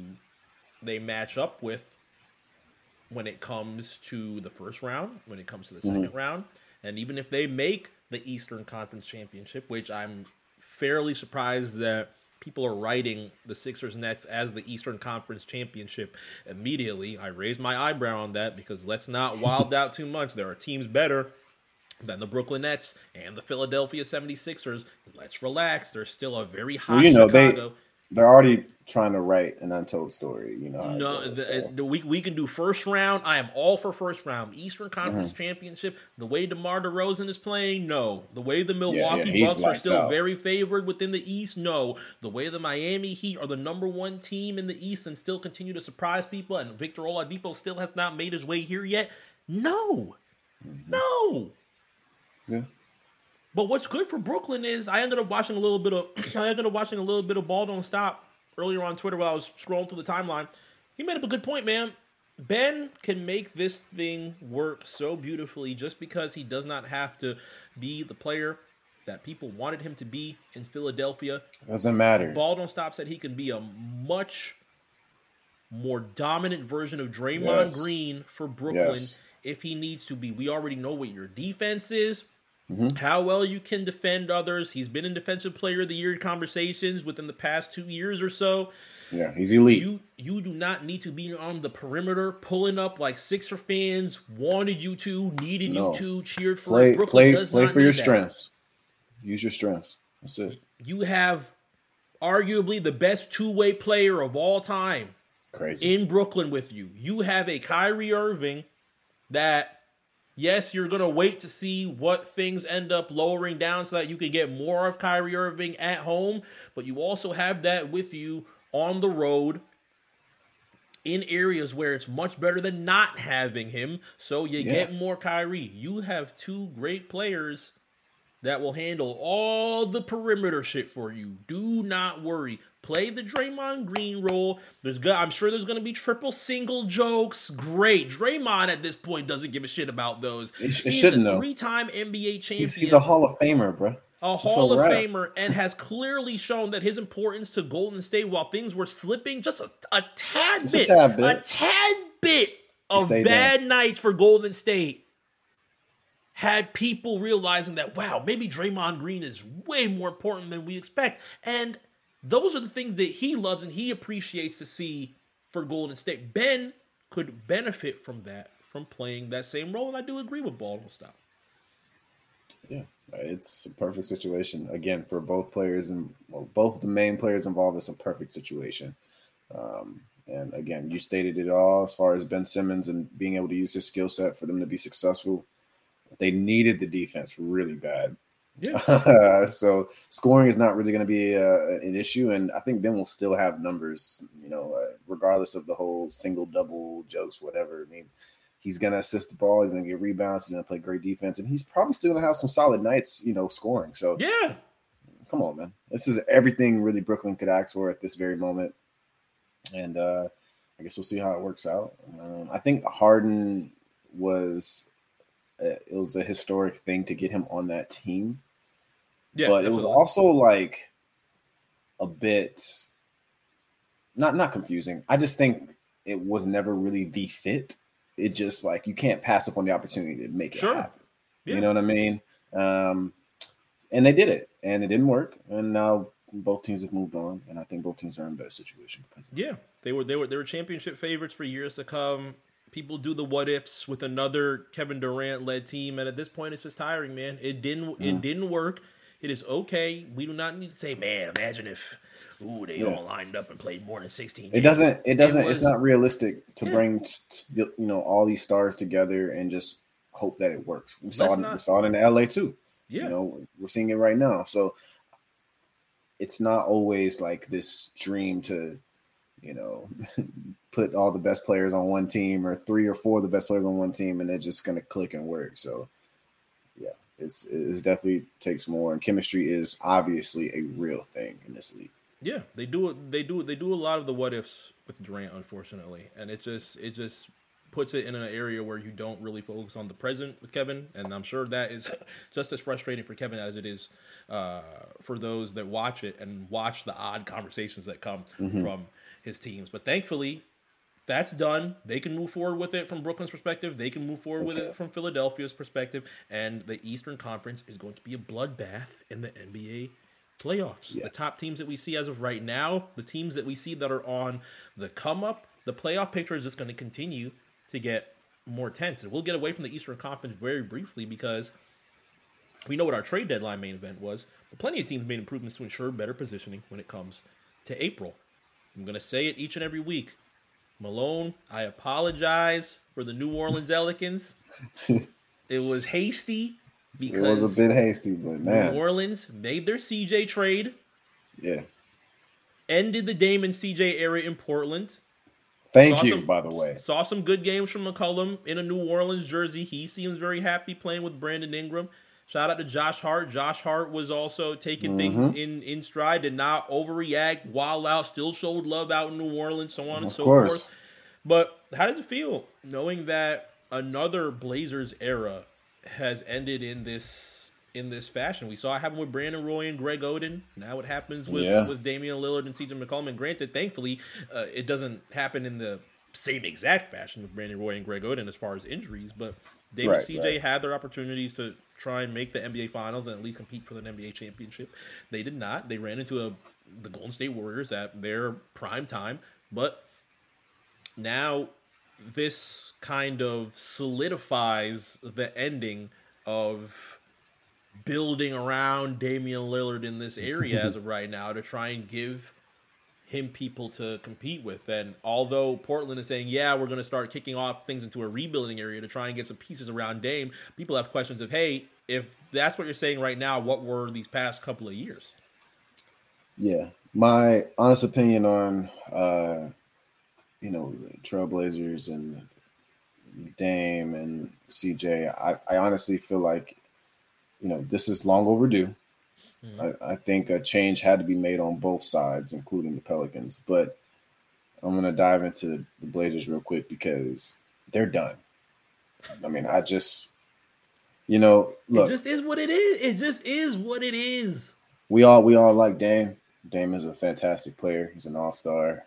they match up with when it comes to the first round, when it comes to the second round. And even if they make the Eastern Conference Championship, which I'm fairly surprised that people are writing the Sixers Nets as the Eastern Conference Championship immediately. I raised my eyebrow on that because let's not wild out too much. There are teams better than the Brooklyn Nets and the Philadelphia 76ers. Let's relax. There's still a very hot Chicago. They're already trying to write an untold story, you know. We can do first round. I am all for first round. Eastern Conference Championship, the way DeMar DeRozan is playing, no. The way the Milwaukee Bucks are still very favored within the East, no. The way the Miami Heat are the number one team in the East and still continue to surprise people, and Victor Oladipo still has not made his way here yet, no. Mm-hmm. No. Yeah. But what's good for Brooklyn is I ended up watching a little bit of Ball Don't Stop earlier on Twitter while I was scrolling through the timeline. He made up a good point, man. Ben can make this thing work so beautifully just because he does not have to be the player that people wanted him to be in Philadelphia. Doesn't matter. Ball Don't Stop said he can be a much more dominant version of Draymond Green for Brooklyn if he needs to be. We already know what your defense is. Mm-hmm. How well you can defend others. He's been in Defensive Player of the Year conversations within the past 2 years or so. Yeah, he's elite. You do not need to be on the perimeter, pulling up like Sixer fans wanted you to, needed you to, cheered for. Play for your strengths. Use your strengths. That's it. You have arguably the best two-way player of all time in Brooklyn with you. You have a Kyrie Irving that... Yes, you're going to wait to see what things end up lowering down so that you can get more of Kyrie Irving at home. But you also have that with you on the road in areas where it's much better than not having him. So you get more Kyrie. You have two great players that will handle all the perimeter shit for you. Do not worry. Play the Draymond Green role. I'm sure there's going to be triple single jokes. Great. Draymond at this point doesn't give a shit about those. He's a three-time NBA champion. He's a Hall of Famer, bro. A Hall of Famer, and has clearly shown that his importance to Golden State while things were slipping just a tad bit of bad nights for Golden State had people realizing that, wow, maybe Draymond Green is way more important than we expect. And those are the things that he loves and he appreciates to see for Golden State. Ben could benefit from that, from playing that same role, and I do agree with Ball Don't Stop. Yeah, it's a perfect situation. Again, for both players and both the main players involved, it's a perfect situation. And again, you stated it all as far as Ben Simmons and being able to use his skill set for them to be successful. They needed the defense really bad. Yeah. So scoring is not really going to be an issue, and I think Ben will still have numbers, you know, regardless of the whole single, double, jokes, whatever. I mean, he's going to assist the ball, he's going to get rebounds, he's going to play great defense, and he's probably still going to have some solid nights, you know, scoring. So yeah, come on, man. This is everything really Brooklyn could ask for at this very moment, and I guess we'll see how it works out. I think Harden was a historic thing to get him on that team. Yeah, but it was also like a bit not confusing. I just think it was never really the fit. It just like you can't pass up on the opportunity to make it happen. Yeah. You know what I mean? And they did it, and it didn't work. And now both teams have moved on, and I think both teams are in a better situation because of that. They were championship favorites for years to come. People do the what ifs with another Kevin Durant led team, and at this point, it's just tiring, man. It didn't work. It is okay. We do not need to say, man, imagine if they all lined up and played more than 16 games. It's not realistic to bring all these stars together and just hope that it works. We saw it in LA too. Yeah. You know, we're seeing it right now. So it's not always like this dream to, you know, put all the best players on one team or three or four of the best players on one team, and they're just going to click and work. So, yeah, it definitely takes more. And chemistry is obviously a real thing in this league. Yeah, they do a lot of the what ifs with Durant, unfortunately, and it just puts it in an area where you don't really focus on the present with Kevin, and I'm sure that is just as frustrating for Kevin as it is for those that watch it and watch the odd conversations that come from his teams. But thankfully, that's done. They can move forward with it from Brooklyn's perspective. They can move forward with it from Philadelphia's perspective. And the Eastern Conference is going to be a bloodbath in the NBA playoffs. Yeah. The top teams that we see as of right now, the teams that we see that are on the come up, the playoff picture is just going to continue to get more tense. And we'll get away from the Eastern Conference very briefly because we know what our trade deadline main event was, but plenty of teams made improvements to ensure better positioning when it comes to April. I'm going to say it each and every week. Malone, I apologize for the New Orleans Pelicans. It was hasty. Because it was a bit hasty, but man. New Orleans made their CJ trade. Yeah. Ended the Dame and CJ era in Portland. By the way. Saw some good games from McCollum in a New Orleans jersey. He seems very happy playing with Brandon Ingram. Shout out to Josh Hart. Josh Hart was also taking things in stride, did not overreact, wild out, still showed love out in New Orleans, so on and so forth. But how does it feel knowing that another Blazers era has ended in this fashion? We saw it happen with Brandon Roy and Greg Oden. Now it happens with Damian Lillard and CJ McCollum. And granted, thankfully, it doesn't happen in the same exact fashion with Brandon Roy and Greg Oden as far as injuries. But Dame and CJ had their opportunities to try and make the NBA Finals and at least compete for the NBA championship. They did not. They ran into the Golden State Warriors at their prime time. But now this kind of solidifies the ending of building around Damian Lillard in this area as of right now to try and give him people to compete with. And although Portland is saying, yeah, we're going to start kicking off things into a rebuilding area to try and get some pieces around Dame, people have questions of, hey, if that's what you're saying right now, what were these past couple of years? Yeah. My honest opinion on Trailblazers and Dame and CJ, I honestly feel like, this is long overdue. Mm-hmm. I think a change had to be made on both sides, including the Pelicans. But I'm going to dive into the Blazers real quick because they're done. I mean, I just, look. It just is what it is. It just is what it is. We all like Dame. Dame is a fantastic player. He's an all-star.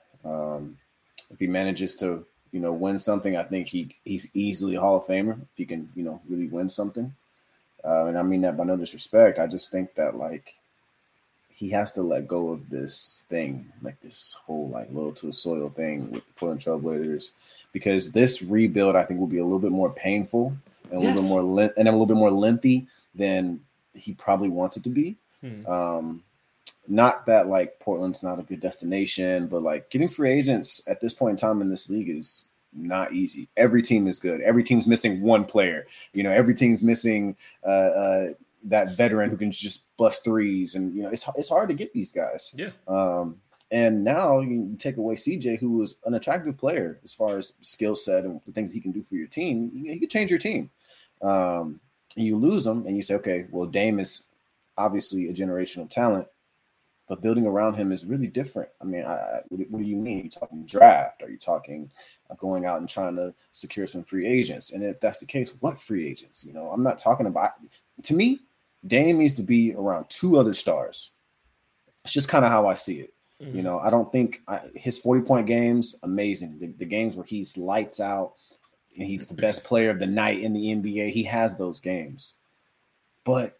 If he manages to, win something, I think he's easily a Hall of Famer. If he can, really win something. And I mean that by no disrespect. I just think that, he has to let go of this thing, this whole, low to the soil thing with the Portland Trailblazers, because this rebuild, I think, will be a little bit more painful and a little bit more lengthy than he probably wants it to be. Not that Portland's not a good destination, but getting free agents at this point in time in this league is not easy. Every team is good. Every team's missing one player. Every team's missing that veteran who can just bust threes, and it's hard to get these guys. Yeah. And now you take away CJ, who was an attractive player as far as skill set and the things he can do for your team. He could change your team. And you lose him, and you say, okay, well, Dame is obviously a generational talent. But building around him is really different. I mean, what do you mean? Are you talking draft? Are you talking going out and trying to secure some free agents? And if that's the case, what free agents? I'm not talking about – to me, Dame needs to be around two other stars. It's just kind of how I see it. Mm-hmm. I don't think – his 40-point games, amazing. The games where he's lights out and he's the best player of the night in the NBA, he has those games. But,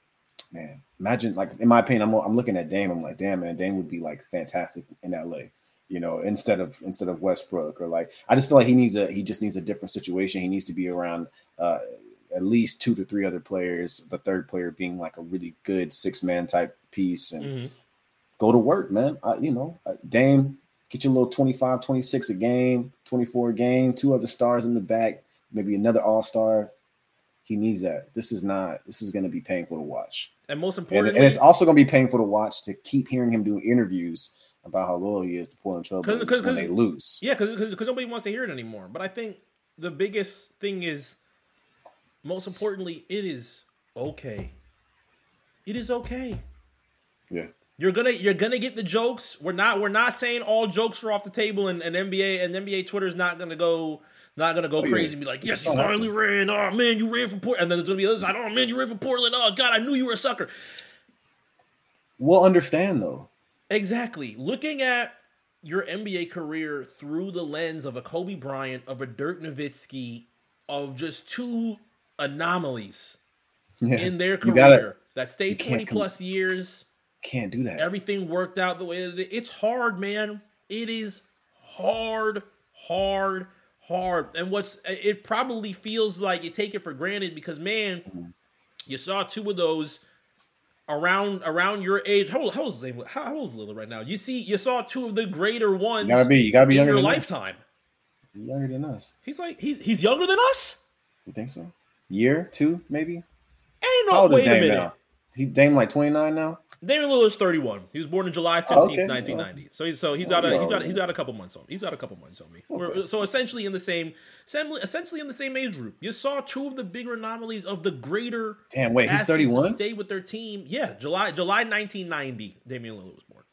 man – imagine, in my opinion, I'm looking at Dame. I'm like, damn, man, Dame would be fantastic in LA, instead of Westbrook, or I just feel like he just needs a different situation. He needs to be around at least two to three other players. The third player being a really good 6-man type piece, and go to work, man. Dame, get your little 25, 26 a game, 24 a game, two other stars in the back, maybe another all-star. He needs that. This is going to be painful to watch. And most importantly, and it's also going to be painful to watch to keep hearing him do interviews about how loyal he is to Portland Trailblazers when they lose. Yeah, because nobody wants to hear it anymore. But I think the biggest thing is, most importantly, it is okay. It is okay. Yeah, you're gonna get the jokes. We're not saying all jokes are off the table, and NBA Twitter is not gonna go. Not going to go crazy and be like, yes, you finally ran. Oh, man, you ran for Portland. And then there's going to be others like, oh, man, you ran for Portland. Oh, God, I knew you were a sucker. We'll understand, though. Exactly. Looking at your NBA career through the lens of a Kobe Bryant, of a Dirk Nowitzki, of just two anomalies in their career that stayed 20-plus years Can't do that. Everything worked out the way it did. It's hard, man. It is hard. And it probably feels like you take it for granted because, man, you saw two of those around your age. How old is Lillard? How old is Lillard right now? You saw two of the greater ones. You gotta be in your lifetime. He's younger than us. He's like he's younger than us. You think so? Year, two, maybe. Ain't no. Wait a minute. Now? He Dame like 29 now. Damian Lillard's 31. He was born in July 15th, 1990. He's got a couple months on me. Okay. So essentially in the same age group. You saw two of the bigger anomalies of the greater. Damn, wait, he's 31. Stay with their team. Yeah, July 1990. Damian Lillard was born.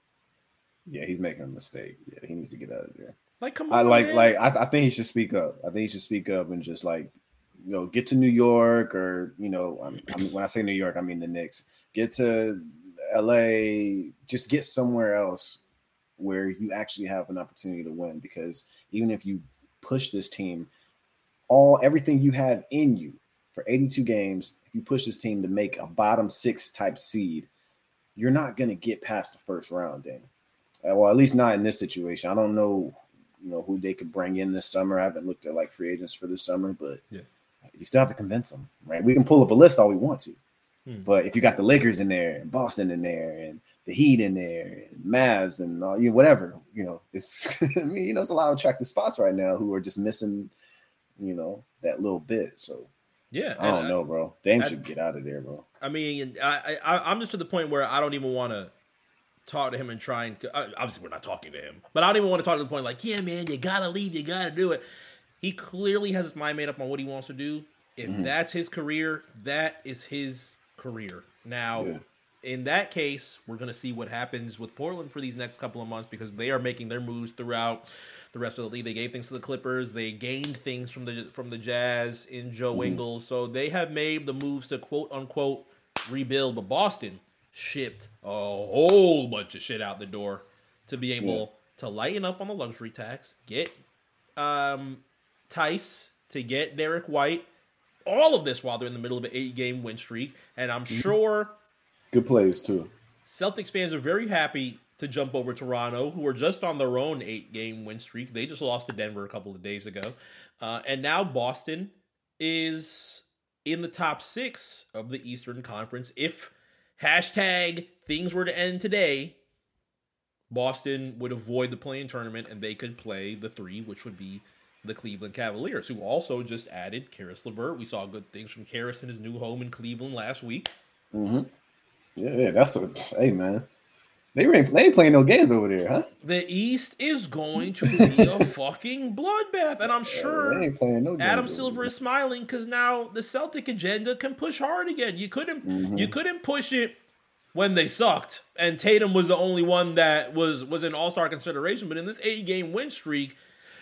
Yeah, he's making a mistake. Yeah, he needs to get out of there. Like, come on. I think he should speak up. I think he should speak up and just get to New York or when I say New York, I mean the Knicks. Get to LA, just get somewhere else where you actually have an opportunity to win, because even if you push this team, everything you have in you for 82 games, if you push this team to make a bottom six type seed, you're not going to get past the first round, Dame. Well, at least not in this situation. I don't know, who they could bring in this summer. I haven't looked at free agents for this summer, but yeah, you still have to convince them, right? We can pull up a list all we want to. But if you got the Lakers in there and Boston in there and the Heat in there and Mavs and all, whatever, it's it's a lot of attractive spots right now who are just missing, that little bit. So yeah, I don't know, bro. Dame should get out of there, bro. I mean, I'm just to the point where I don't even want to talk to him and try and obviously we're not talking to him, but I don't even want to talk to the point yeah, man, you gotta leave, you gotta do it. He clearly has his mind made up on what he wants to do. If that's his career, that is his career. Now, in that case, we're going to see what happens with Portland for these next couple of months, because they are making their moves throughout the rest of the league. They gave things to the Clippers. They gained things from the Jazz in Joe Ingles. So they have made the moves to quote unquote rebuild. But Boston shipped a whole bunch of shit out the door to be able to lighten up on the luxury tax, get Tice, to get Derek White. All of this while they're in the middle of an 8-game win streak. And I'm sure... Good plays, too. Celtics fans are very happy to jump over Toronto, who are just on their own 8-game win streak. They just lost to Denver a couple of days ago. And now Boston is in the top 6 of the Eastern Conference. If # things were to end today, Boston would avoid the play-in tournament and they could play the 3, which would be the Cleveland Cavaliers, who also just added Karis LeVert. We saw good things from Karis in his new home in Cleveland last week. Yeah, that's hey, man. They ain't playing no games over there, huh? The East is going to be a fucking bloodbath, and I'm sure they ain't playing no games. Adam Silver is smiling because now the Celtic agenda can push hard again. You couldn't push it when they sucked, and Tatum was the only one that was an all-star consideration. But in this 8-game win streak,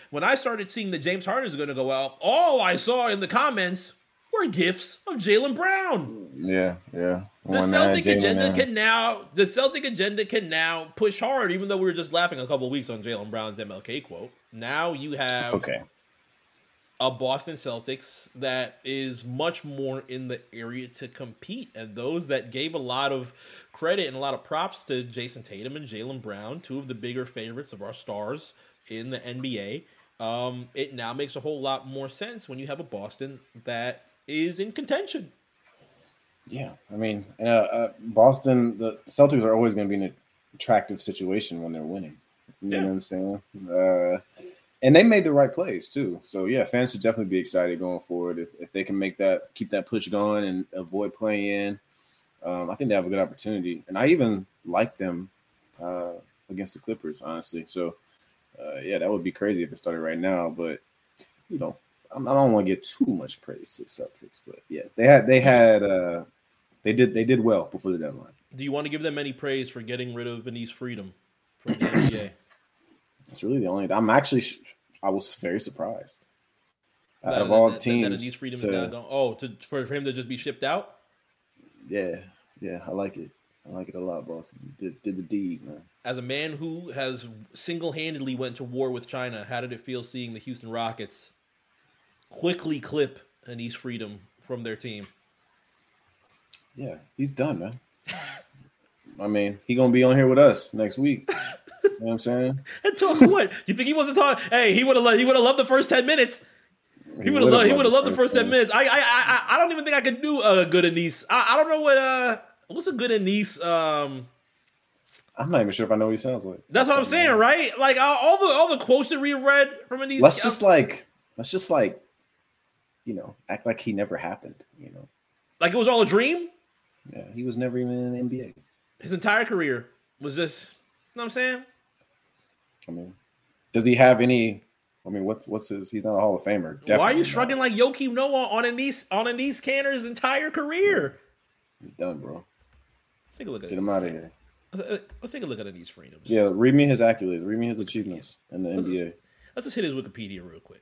when I started seeing that James Harden is going to go out, all I saw in the comments were gifs of Jaylen Brown. Yeah. The Celtic agenda can now push hard, even though we were just laughing a couple of weeks on Jaylen Brown's MLK quote. Now you have a Boston Celtics that is much more in the area to compete. And those that gave a lot of credit and a lot of props to Jason Tatum and Jaylen Brown, two of the bigger favorites of our stars in the NBA, it now makes a whole lot more sense when you have a Boston that is in contention. Yeah, I mean, Boston, the Celtics are always going to be in an attractive situation when they're winning. You know what I'm saying? And they made the right plays, too. So, yeah, fans should definitely be excited going forward. If they can keep that push going and avoid playing, I think they have a good opportunity. And I even like them against the Clippers, honestly. So, yeah, that would be crazy if it started right now, but I don't want to get too much praise to Celtics, but yeah, they did well before the deadline. Do you want to give them any praise for getting rid of Enes Freedom from the NBA? That's really the only. I was very surprised. Out of all teams, Enes Freedom is now gone. For him to just be shipped out. Yeah, I like it. I like it a lot, Boston. Did the deed, man. As a man who has single-handedly went to war with China, how did it feel seeing the Houston Rockets quickly clip Enes Freedom from their team? Yeah, he's done, man. I mean, he gonna be on here with us next week. You know what I'm saying? And talk what? You think he wasn't talking? Hey, he would have loved the first 10 minutes. He would have loved the first 10 minutes. I don't even think I could do a good Anise. I don't know what what's a good Anise. I'm not even sure if I know what he sounds like. That's what I'm saying, right? Like all the quotes that we read from Anise. Let's just you know, act like he never happened. You know, like it was all a dream. Yeah, he was never even in the NBA. His entire career was just. You know what I'm saying? I mean, does he have any? I mean, what's his? He's not a Hall of Famer. Definitely. Why are you shrugging like Joakim Noah on Enes Kanter's entire career? He's done, bro. Let's take a look at. Get him out of here. Let's take a look at Enes Freedoms. Yeah, read me his accolades. Read me his achievements in the NBA. Let's just hit his Wikipedia real quick.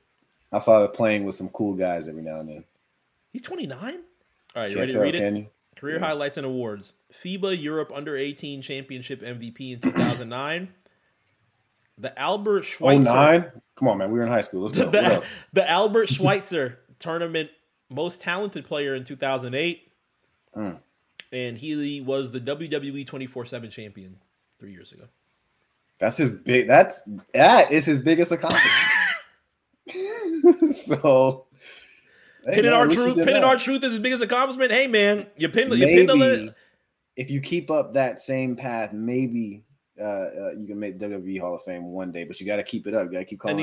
I saw him playing with some cool guys every now and then. He's 29. All right, you ready to read it? Career highlights and awards. FIBA Europe Under-18 Championship MVP in 2009. The Albert Schweitzer. 09? Come on, man. We were in high school. Let's go. The Albert Schweitzer Tournament Most Talented Player in 2008. Mm. And he was the WWE 24/7 champion 3 years ago. That is his biggest accomplishment. So... Hey, pinning our truth is his biggest accomplishment. Hey, man, you pinned if you keep up that same path, maybe you can make WWE Hall of Fame one day. But you got to keep it up. You got to keep calling. At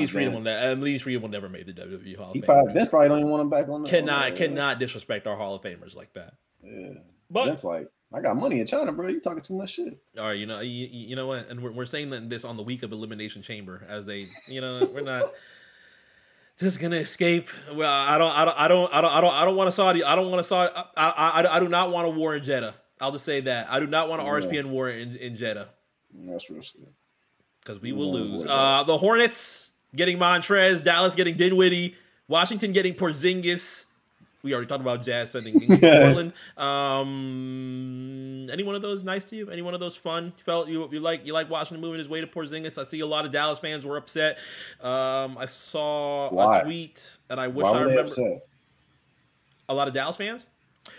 least Freedom will never make the WWE Hall of Fame. Vince probably don't even want him back on. Cannot disrespect our Hall of Famers like that. Yeah, but Vince like, I got money in China, bro. You talking too much shit. All right, you know what, and we're saying this on the week of Elimination Chamber, as they, you know, we're not. Just gonna escape. Well, I do not want a war in Jeddah. I'll just say that I do not want an RSPN war in Jeddah. That's real shit. Because we will lose. The Hornets getting Montrez, Dallas getting Dinwiddie, Washington getting Porzingis. We already talked about Jazz sending Kings to Portland. Any one of those nice to you? Any one of those fun? You like Washington moving his way to Porzingis? I see a lot of Dallas fans were upset. I saw a tweet, and I wish I remember. Upset? A lot of Dallas fans.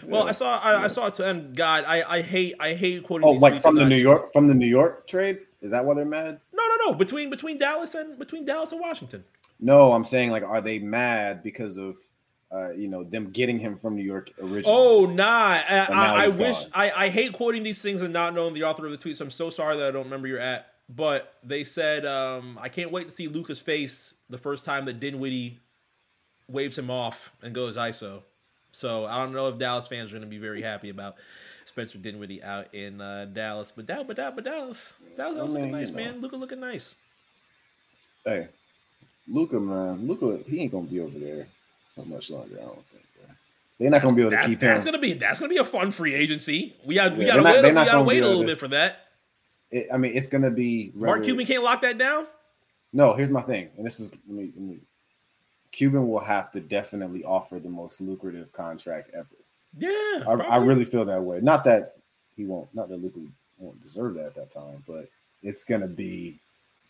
Yeah. Well, I saw it. And God, I hate quoting. Oh, these like from the New York trade? Is that why they're mad? No. Between Dallas and Washington. No, I'm saying like, are they mad because of? You know, them getting him from New York originally. Oh, nah. I hate quoting these things and not knowing the author of the tweet, so I'm so sorry that I don't remember your at. But they said, I can't wait to see Luka's face the first time that Dinwiddie waves him off and goes ISO. So I don't know if Dallas fans are going to be very happy about Spencer Dinwiddie out in Dallas. But Dallas looking nice, man. Luka looking nice. Hey, Luka, he ain't going to be over there. Not much longer, I don't think. Bro. They're not going to be able to keep him. That's gonna be a fun free agency. We gotta wait a little bit for that. It's gonna be. Mark Cuban can't lock that down. No, here's my thing, and this is Cuban will have to definitely offer the most lucrative contract ever. Yeah, I really feel that way. Not that he won't. Not that Luka won't deserve that at that time, but it's gonna be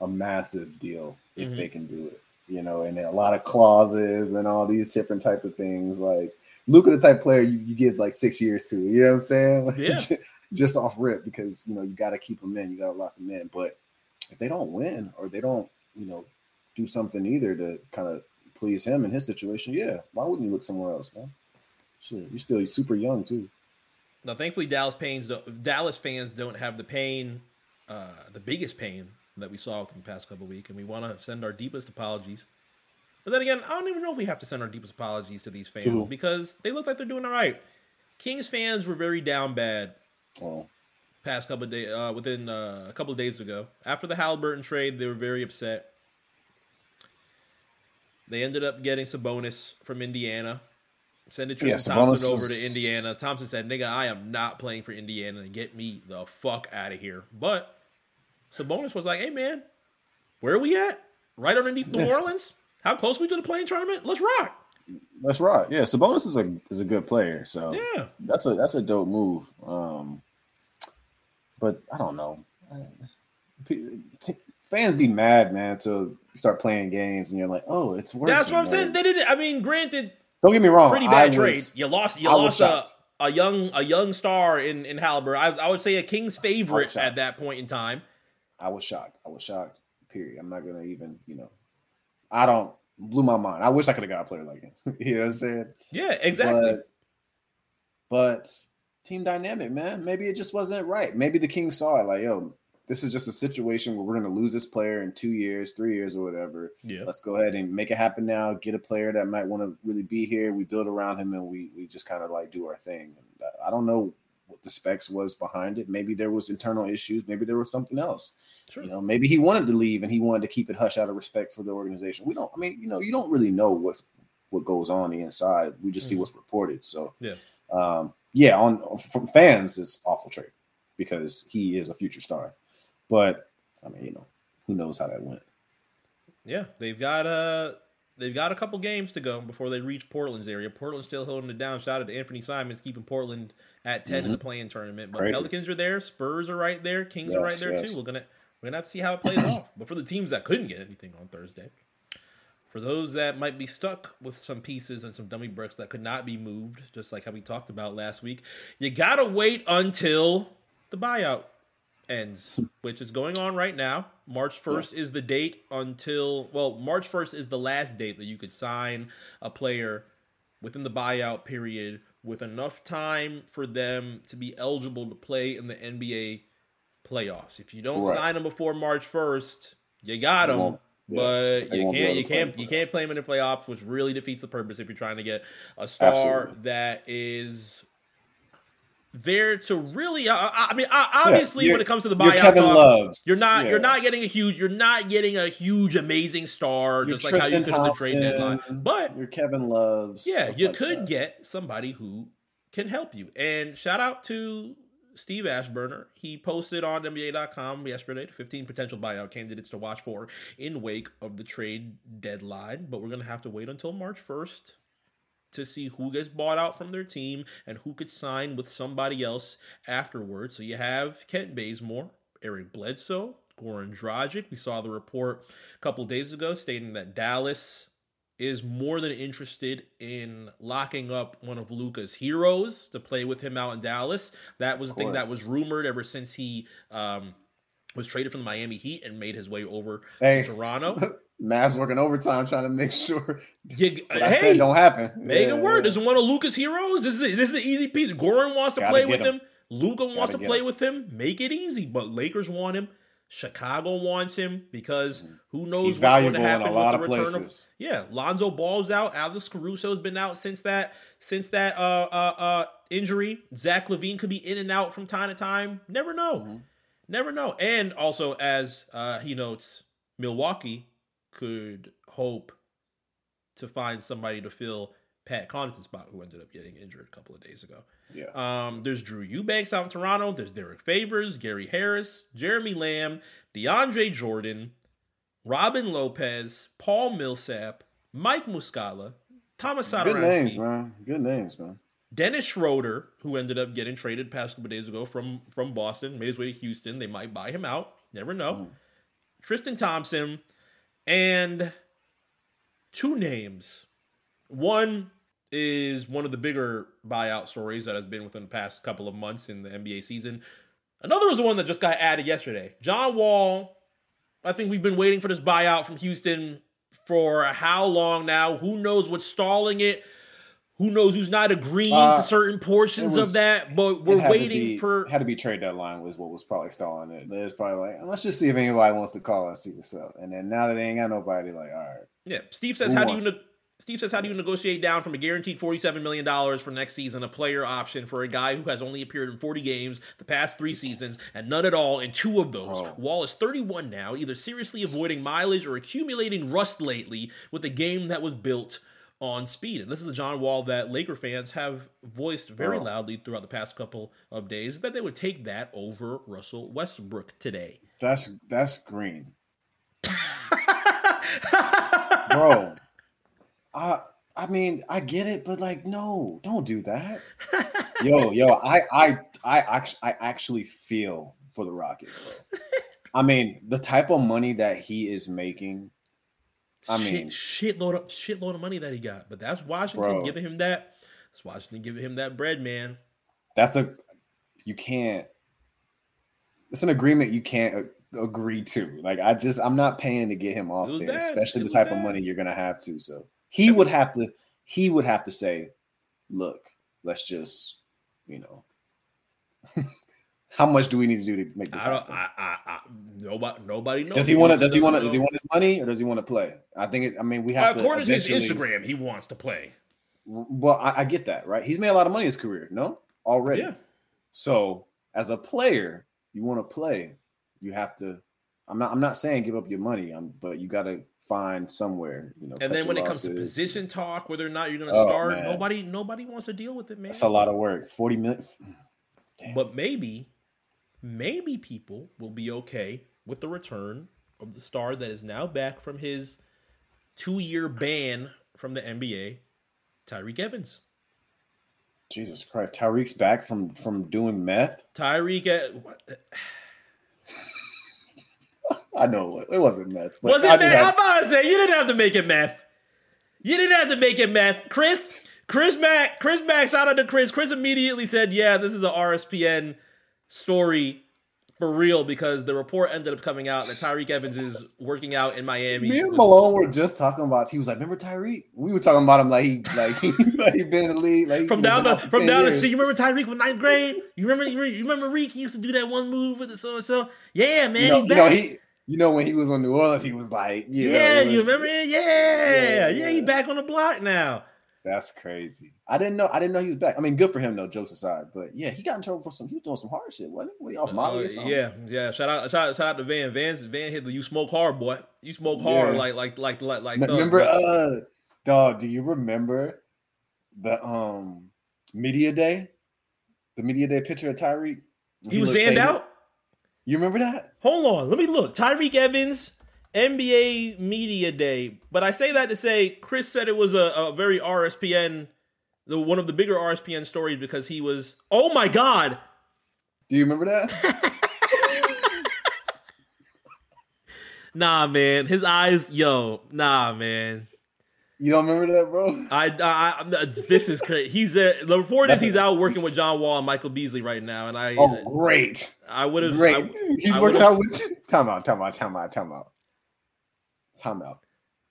a massive deal if they can do it. You know, and a lot of clauses and all these different type of things. Like Luka, the type of player you give like 6 years to. You know what I'm saying? Like, yeah. Just off rip because you know you got to keep them in, you got to lock them in. But if they don't win or they don't, you know, do something either to kind of please him in his situation, yeah, why wouldn't you look somewhere else, man? Sure, you're still super young too. Now, thankfully, Dallas fans don't have the pain, the biggest pain that we saw within the past couple of weeks, and we want to send our deepest apologies. But then again, I don't even know if we have to send our deepest apologies to these fans because they look like they're doing all right. Kings fans were very down bad past couple of days, within a couple of days ago. After the Haliburton trade, they were very upset. They ended up getting Sabonis from Indiana. Sending Tristan Thompson over to Indiana. Thompson said, nigga, I am not playing for Indiana. Get me the fuck out of here. But Sabonis was like, hey, man, where are we at? Right underneath New Orleans? How close are we to the playing tournament? Let's rock. Let's rock. Yeah, Sabonis is a good player. So yeah. That's a dope move. But I don't know. Fans be mad, man, to start playing games and you're like, oh, it's working. That's what I'm saying. They didn't. I mean, granted. Don't get me wrong. Pretty bad trade. You lost a young star in Halliburton. I would say a King's favorite at that point in time. I was shocked. Period. I'm not going to even, blew my mind. I wish I could have got a player like him. You know what I'm saying? Yeah, exactly. But team dynamic, man. Maybe it just wasn't right. Maybe the King saw it like, yo, this is just a situation where we're going to lose this player in 2 years, 3 years, or whatever. Yeah. Let's go ahead and make it happen now. Get a player that might want to really be here. We build around him, and we just kind of like do our thing. And I don't know what the specs was behind it. Maybe there was internal issues. Maybe there was something else. Sure. Maybe he wanted to leave and he wanted to keep it hush out of respect for the organization. We don't. I mean, you don't really know what goes on the inside. We just see what's reported. So yeah, from fans, it's awful trade because he is a future star. But I mean, who knows how that went? Yeah, they've got a couple games to go before they reach Portland's area. Portland's still holding it down. Shout out to Anthony Simons keeping Portland at 10 in the play-in tournament. But crazy. Pelicans are there, Spurs are right there, Kings are right there too. We're gonna have to see how it plays off. But for the teams that couldn't get anything on Thursday, for those that might be stuck with some pieces and some dummy bricks that could not be moved, just like how we talked about last week, you gotta wait until the buyout ends, which is going on right now. March 1st is the date March 1st is the last date that you could sign a player within the buyout period with enough time for them to be eligible to play in the NBA playoffs. If you don't sign them before March 1st, you got them, but you can't play them in the playoffs, which really defeats the purpose if you're trying to get a star that is there to really, obviously, when it comes to the buyout, you're not getting a huge, amazing star, just like how you could at the trade deadline. But you're Kevin Loves, get somebody who can help you. And shout out to Steve Ashburner. He posted on NBA.com yesterday 15 potential buyout candidates to watch for in wake of the trade deadline. But we're gonna have to wait until March 1st. To see who gets bought out from their team and who could sign with somebody else afterwards. So you have Kent Bazemore, Eric Bledsoe, Goran Dragic. We saw the report a couple days ago stating that Dallas is more than interested in locking up one of Luka's heroes to play with him out in Dallas. That was the thing that was rumored ever since he was traded from the Miami Heat and made his way over to Toronto. Mavs working overtime trying to make sure don't happen. Make it work. This is one of Luka's heroes. This is an easy piece. Goran wants to play with him. Luka wants to play with him. Make it easy. But Lakers want him. Chicago wants him because who knows what's going to happen in a lot with the of return places. Lonzo Ball's out. Alex Caruso's been out since that injury. Zach LaVine could be in and out from time to time. Never know. Mm-hmm. Never know. And also, as he notes, Milwaukee could hope to find somebody to fill Pat Connaughton's spot, who ended up getting injured a couple of days ago. Yeah. There's Drew Eubanks out in Toronto. There's Derek Favors, Gary Harris, Jeremy Lamb, DeAndre Jordan, Robin Lopez, Paul Millsap, Mike Muscala, Thomas Satoransky. Good names, man. Dennis Schroeder, who ended up getting traded past couple of days ago from Boston, made his way to Houston. They might buy him out. Never know. Tristan Thompson, and two names. One is one of the bigger buyout stories that has been within the past couple of months in the NBA season. Another was the one that just got added yesterday. John Wall. I think we've been waiting for this buyout from Houston for how long now? Who knows what's stalling it? Who knows who's not agreeing to certain portions of that, but we're waiting for... Had to be trade deadline was what was probably stalling it. There's probably like, let's just see if anybody wants to call and see what's up. And then now that they ain't got nobody, like, all right. Yeah, Steve says, how do you negotiate down from a guaranteed $47 million for next season, a player option for a guy who has only appeared in 40 games the past 3 seasons, and none at all in 2 of those? Oh. Wall is 31 now, either seriously avoiding mileage or accumulating rust lately with a game that was built on speed. And this is the John Wall that Laker fans have voiced very loudly throughout the past couple of days that they would take that over Russell Westbrook today. That's green. Bro. I mean, I get it, but like, no, don't do that. Yo, I actually feel for the Rockets, bro. I mean, the type of money that he is making, I mean, shitload of money that he got, but that's Washington giving him that bread, man. It's an agreement you can't agree to. Like, I'm not paying to get him off there, especially the type of money you're going to have to. So he would have to say, look, let's just, how much do we need to do to make this happen? Nobody knows. Does he want his money or does he want to play? We have according to his Instagram, he wants to play. Well, I get that, right? He's made a lot of money in his career, no? Already. Yeah. So as a player, you want to play, you have to. I'm not saying give up your money, but you got to find somewhere, And then when it comes to position talk, whether or not you're going to start, man. Nobody wants to deal with it, man. That's a lot of work. 40 minutes. Damn. But maybe people will be okay with the return of the star that is now back from his 2-year ban from the NBA, Tyreek Evans. Jesus Christ. Tyreek's back from doing meth? I know it wasn't meth. Was it meth? I'm about to say, you didn't have to make it meth. Chris Mack, shout out to Chris. Chris immediately said, yeah, this is an RSPN story for real, because the report ended up coming out that Tyreek Evans is working out in Miami. Me and Malone were just talking about, he was like, remember Tyreek? We were talking about him like he been in the league. Like from down the street, you remember Tyreek from 9th grade? You remember Reek? He used to do that one move with the so-and-so? Yeah, man, he's back. When he was on New Orleans, he was like, you remember it? Yeah, he's back on the block now. That's crazy. I didn't know he was back. Good for him though. Jokes aside, but yeah, he got in trouble he was doing some hard shit, wasn't he? Were you off Molly or something? Yeah. Shout out to Van. Van hit the "You smoke hard, boy. You smoke hard." Like. Remember, dog? Do you remember the media day? The media day picture of Tyreek. He was zanned out. You remember that? Hold on, let me look. Tyreek Evans. NBA Media Day, but I say that to say Chris said it was a very RSPN, one of the bigger RSPN stories because he was. Oh my God! Do you remember that? Nah, man, his eyes, Nah, man. You don't remember that, bro? This is crazy. The report is he's out working with John Wall and Michael Beasley right now, and great! I would have. Great. He's working out with. Time out.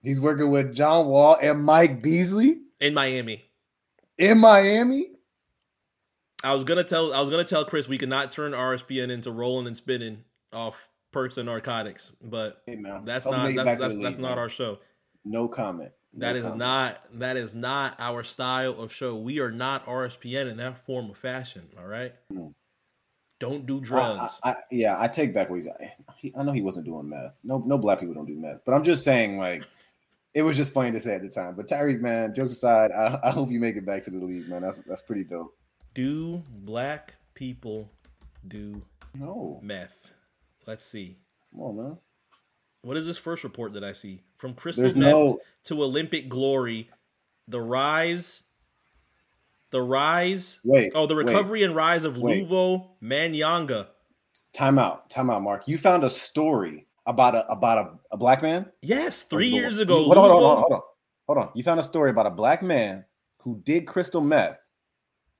He's working with John Wall and Mike Beasley in Miami. I was gonna tell Chris we could not turn RSPN into rolling and spinning off perks and narcotics, but that's not our show. No comment. That is not our style of show. We are not RSPN in that form of fashion. All right. Mm. Don't do drugs. I take back what he's at. I know he wasn't doing meth. No black people don't do meth. But I'm just saying, it was just funny to say at the time. But Tyreek, man, jokes aside, I hope you make it back to the league, man. That's pretty dope. Do black people do meth? Let's see. Come on, man. What is this first report that I see? From crystal meth to Olympic glory, the recovery and rise of Luvo Manyanga. Time out, Mark. You found a story about a black man? Yes, 3 years ago. Hold on. You found a story about a black man who did crystal meth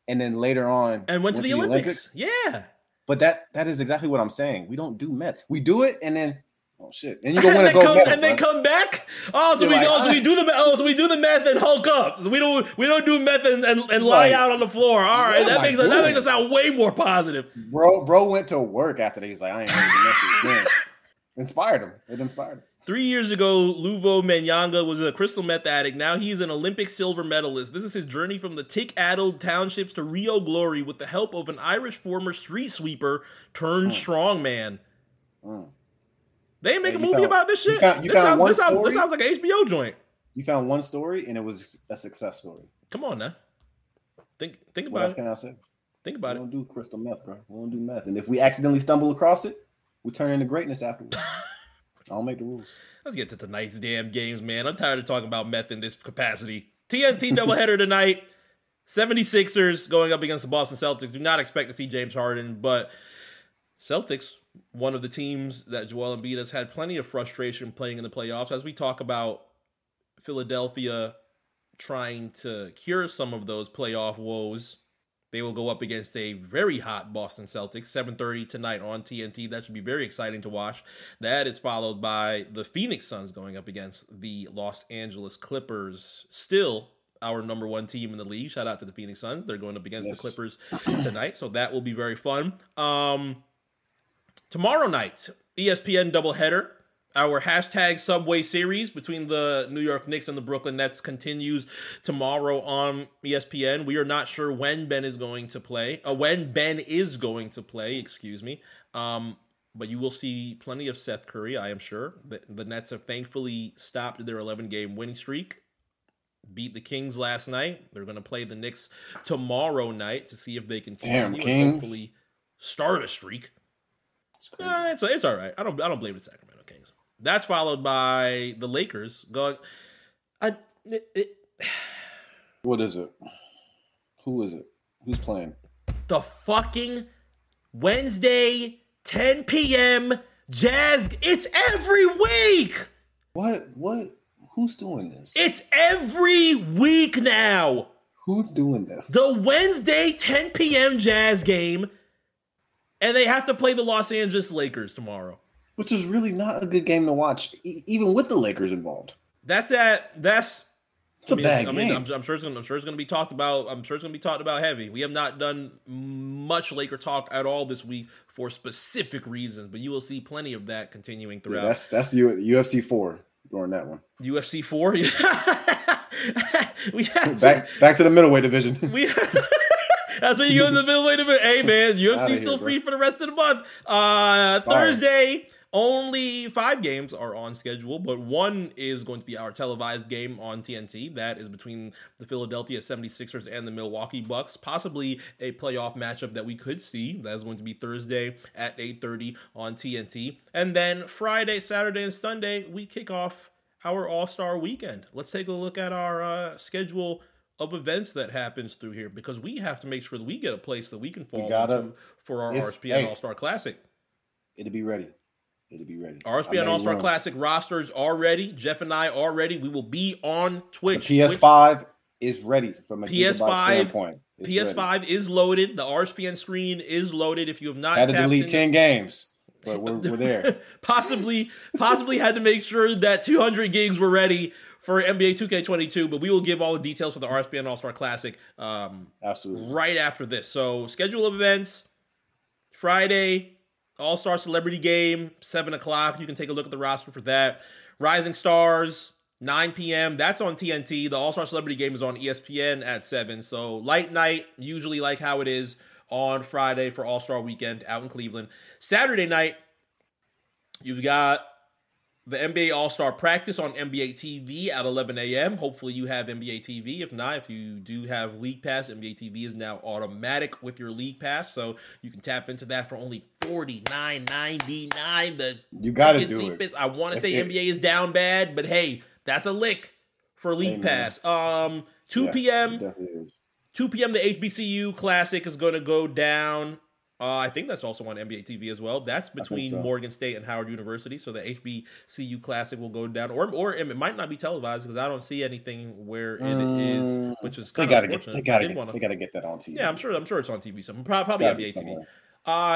and then later on and went to the Olympics. Yeah. But that is exactly what I'm saying. We don't do meth. We do it and then oh shit! And you go win a gold medal, and then come back. So we do the meth and hulk up. So we don't do meth and lie out on the floor. All right, that makes us sound way more positive. Bro went to work after that. He's like, I ain't gonna do this again. It inspired him. 3 years ago, Luvo Manyanga was a crystal meth addict. Now he's an Olympic silver medalist. This is his journey from the tick-addled townships to Rio glory with the help of an Irish former street sweeper turned strongman. Mm. They ain't make a movie about this shit. This sounds like an HBO joint. You found one story, and it was a success story. Come on, now. Think about it. What else can I say? Think about it. We don't do crystal meth, bro. We don't do meth. And if we accidentally stumble across it, we turn into greatness afterwards. I'll make the rules. Let's get to tonight's damn games, man. I'm tired of talking about meth in this capacity. TNT doubleheader tonight. 76ers going up against the Boston Celtics. Do not expect to see James Harden, but Celtics... one of the teams that Joel Embiid has had plenty of frustration playing in the playoffs. As we talk about Philadelphia trying to cure some of those playoff woes, They will go up against a very hot Boston Celtics, 7:30 tonight on TNT. That should be very exciting to watch. That is followed by the Phoenix Suns going up against the Los Angeles Clippers, still our number one team in the league. Shout out to the Phoenix Suns. They're going up against the Clippers tonight, so that will be very fun. Tomorrow night, ESPN doubleheader. Our hashtag Subway series between the New York Knicks and the Brooklyn Nets continues tomorrow on ESPN. We are not sure when Ben is going to play. But you will see plenty of Seth Curry, I am sure. The Nets have thankfully stopped their 11-game winning streak. Beat the Kings last night. They're going to play the Knicks tomorrow night to see if they can continue and hopefully start a streak. It's all right. I don't blame the Sacramento Kings. That's followed by the Lakers going. What is it? Who is it? Who's playing? The fucking Wednesday, 10 p.m. Jazz. It's every week. What? Who's doing this? It's every week now. Who's doing this? The Wednesday, 10 p.m. Jazz game. And they have to play the Los Angeles Lakers tomorrow. Which is really not a good game to watch, even with the Lakers involved. It's a bad game. I'm sure it's going to be talked about heavy. We have not done much Laker talk at all this week for specific reasons, but you will see plenty of that continuing throughout. Yeah, that's UFC 4 during that one. UFC 4? Back to the middleweight division. That's when you go in the middleweight division. Hey, man, UFC's still free for the rest of the month. Thursday, only 5 games are on schedule, but one is going to be our televised game on TNT. That is between the Philadelphia 76ers and the Milwaukee Bucks, possibly a playoff matchup that we could see. That is going to be Thursday at 8:30 on TNT. And then Friday, Saturday, and Sunday, we kick off our All-Star weekend. Let's take a look at our schedule of events that happens through here, because we have to make sure that we get a place that we can fall into for our RSPN All-Star Classic. It'll be ready. RSPN All-Star Classic rosters are ready. Jeff and I are ready. We will be on Twitch. The PS5 is ready from a PS5 standpoint. PS5 is loaded. The RSPN screen is loaded. If you have not had to delete 10 games, but we're there. Possibly had to make sure that 200 gigs were ready for NBA 2K22, but we will give all the details for the RSPN All-Star Classic absolutely right after this. So, schedule of events, Friday, All-Star Celebrity Game, 7 o'clock. You can take a look at the roster for that. Rising Stars, 9 p.m. That's on TNT. The All-Star Celebrity Game is on ESPN at 7. So, light night, usually like how it is on Friday for All-Star Weekend out in Cleveland. Saturday night, you've got the NBA All-Star Practice on NBA TV at 11 a.m. Hopefully you have NBA TV. If not, if you do have League Pass, NBA TV is now automatic with your League Pass. So you can tap into that for only $49.99. You got to do cheapest. It. I want to say NBA is down bad, but hey, that's a lick for League Pass. 2 p.m. 2 p.m. the HBCU Classic is going to go down. I think that's also on NBA TV as well. That's between Morgan State and Howard University. So the HBCU Classic will go down. Or it might not be televised because I don't see anything where it is, which is kind of unfortunate. They got to get that on TV. Yeah, I'm sure it's on TV. So probably NBA TV.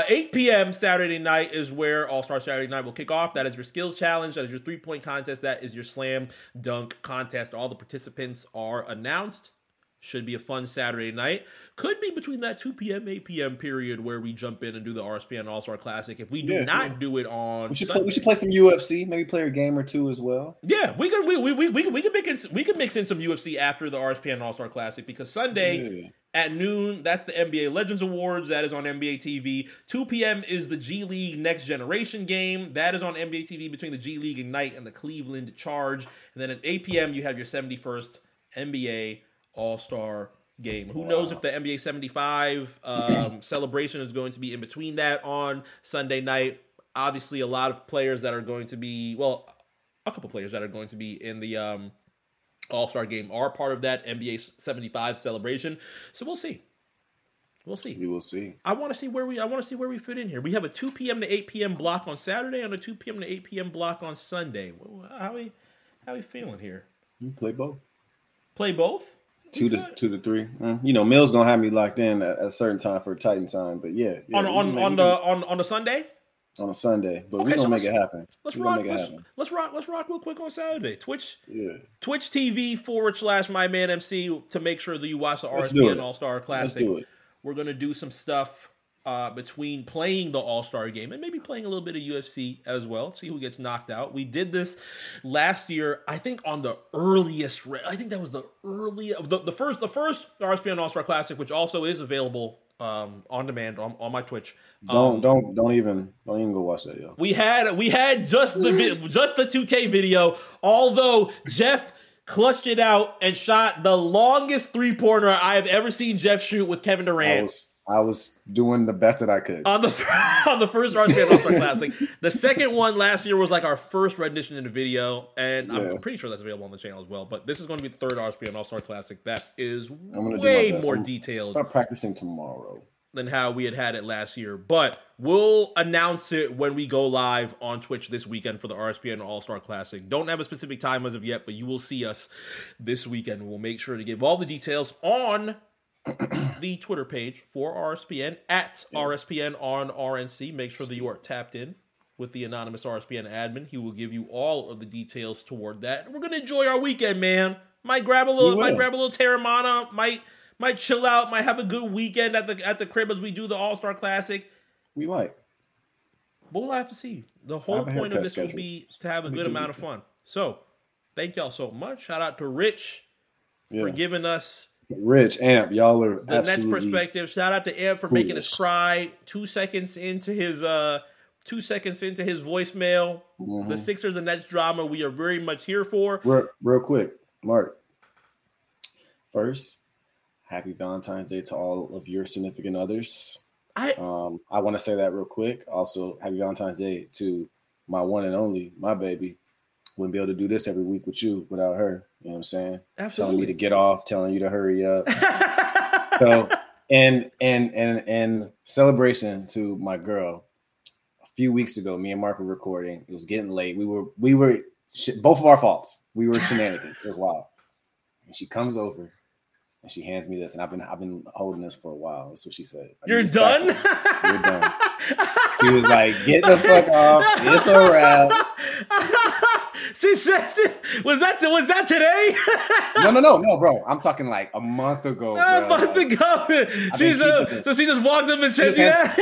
8 p.m. Saturday night is where All-Star Saturday night will kick off. That is your skills challenge. That is your three-point contest. That is your slam dunk contest. All the participants are announced. Should be a fun Saturday night. Could be between that 2 p.m., 8 p.m. period where we jump in and do the RSPN All-Star Classic. If we do not do it on we should play some UFC. Maybe play a game or two as well. Yeah, we can mix in some UFC after the RSPN All-Star Classic because Sunday at noon, that's the NBA Legends Awards. That is on NBA TV. 2 p.m. is the G League Next Generation game. That is on NBA TV between the G League Ignite and the Cleveland Charge. And then at 8 p.m., you have your 71st NBA All-Star game. Who knows if the NBA 75 celebration is going to be in between that on Sunday night. Obviously, a lot of players that are going to be, a couple players that are going to be in the All-Star game are part of that NBA 75 celebration. So we'll see. We will see. I want to see where we fit in here. We have a 2 p.m. to 8 p.m. block on Saturday and a 2 p.m. to 8 p.m. block on Sunday. How are we feeling here? You play both. Two to three. Mm. You know, Mills gonna have me locked in at a certain time for Titan time, but yeah on the Sunday. On a Sunday, but okay, we're gonna make it happen. Let's rock real quick on Saturday. Twitch.tv/MyManMC to make sure that you watch the RSPN All-Star Classic. We're gonna do some stuff between playing the All-Star Game and maybe playing a little bit of UFC as well. See who gets knocked out. We did this last year, I think on the earliest. I think that was the earliest, the first RSPN All-Star Classic, which also is available on demand on my Twitch. Don't even go watch that, yo. We had just the 2K video, although Jeff clutched it out and shot the longest three-pointer I have ever seen Jeff shoot with Kevin Durant. I was doing the best that I could on the first RSPN All-Star Classic. The second one last year was like our first rendition in the video, and I'm pretty sure that's available on the channel as well. But this is going to be the third RSPN All-Star Classic that is way more detailed. Start practicing tomorrow than how we had it last year, but we'll announce it when we go live on Twitch this weekend for the RSPN All-Star Classic. Don't have a specific time as of yet, but you will see us this weekend. We'll make sure to give all the details on the Twitter page for RSPN at RSPN on RNC. Make sure that you are tapped in with the anonymous RSPN admin. He will give you all of the details toward that. We're gonna enjoy our weekend, man. Might grab a little Terramana. Might chill out. Might have a good weekend at the crib as we do the All-Star Classic. We might. But we'll have to see. The whole point of this will be to have a good amount of fun. So, thank y'all so much. Shout out to Rich for giving us... Rich, Amp, y'all are the Nets perspective. Shout out to Amp for making us cry 2 seconds into his voicemail. Mm-hmm. The Sixers and Nets drama we are very much here for. Real quick, Mark. First... Happy Valentine's Day to all of your significant others. I want to say that real quick. Also, happy Valentine's Day to my one and only, my baby. Wouldn't be able to do this every week with you without her. You know what I'm saying? Absolutely. Telling me to get off, telling you to hurry up. So, and celebration to my girl. A few weeks ago, me and Mark were recording. It was getting late. We were both of our faults. We were shenanigans. It was wild. And she comes over. And she hands me this, and I've been holding this for a while. That's what she said. You're done? You're done. She was like, get the fuck off. It's a wrap. She said, was that today? No, bro. I'm talking like a month ago. A month ago. So she just walked up and said, yeah.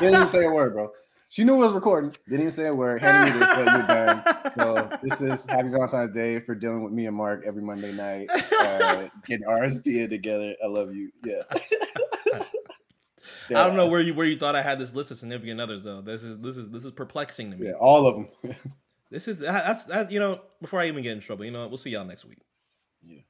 Didn't even say a word, bro. She knew I was recording. Didn't even say a word. Handed me this, like, you're done. So this is Happy Valentine's Day for dealing with me and Mark every Monday night. Getting RSPN together. I love you. Yeah. I don't know where you thought I had this list of significant others though. This is perplexing to me. Yeah, all of them. This is that's before I even get in trouble. You know, we'll see y'all next week. Yeah.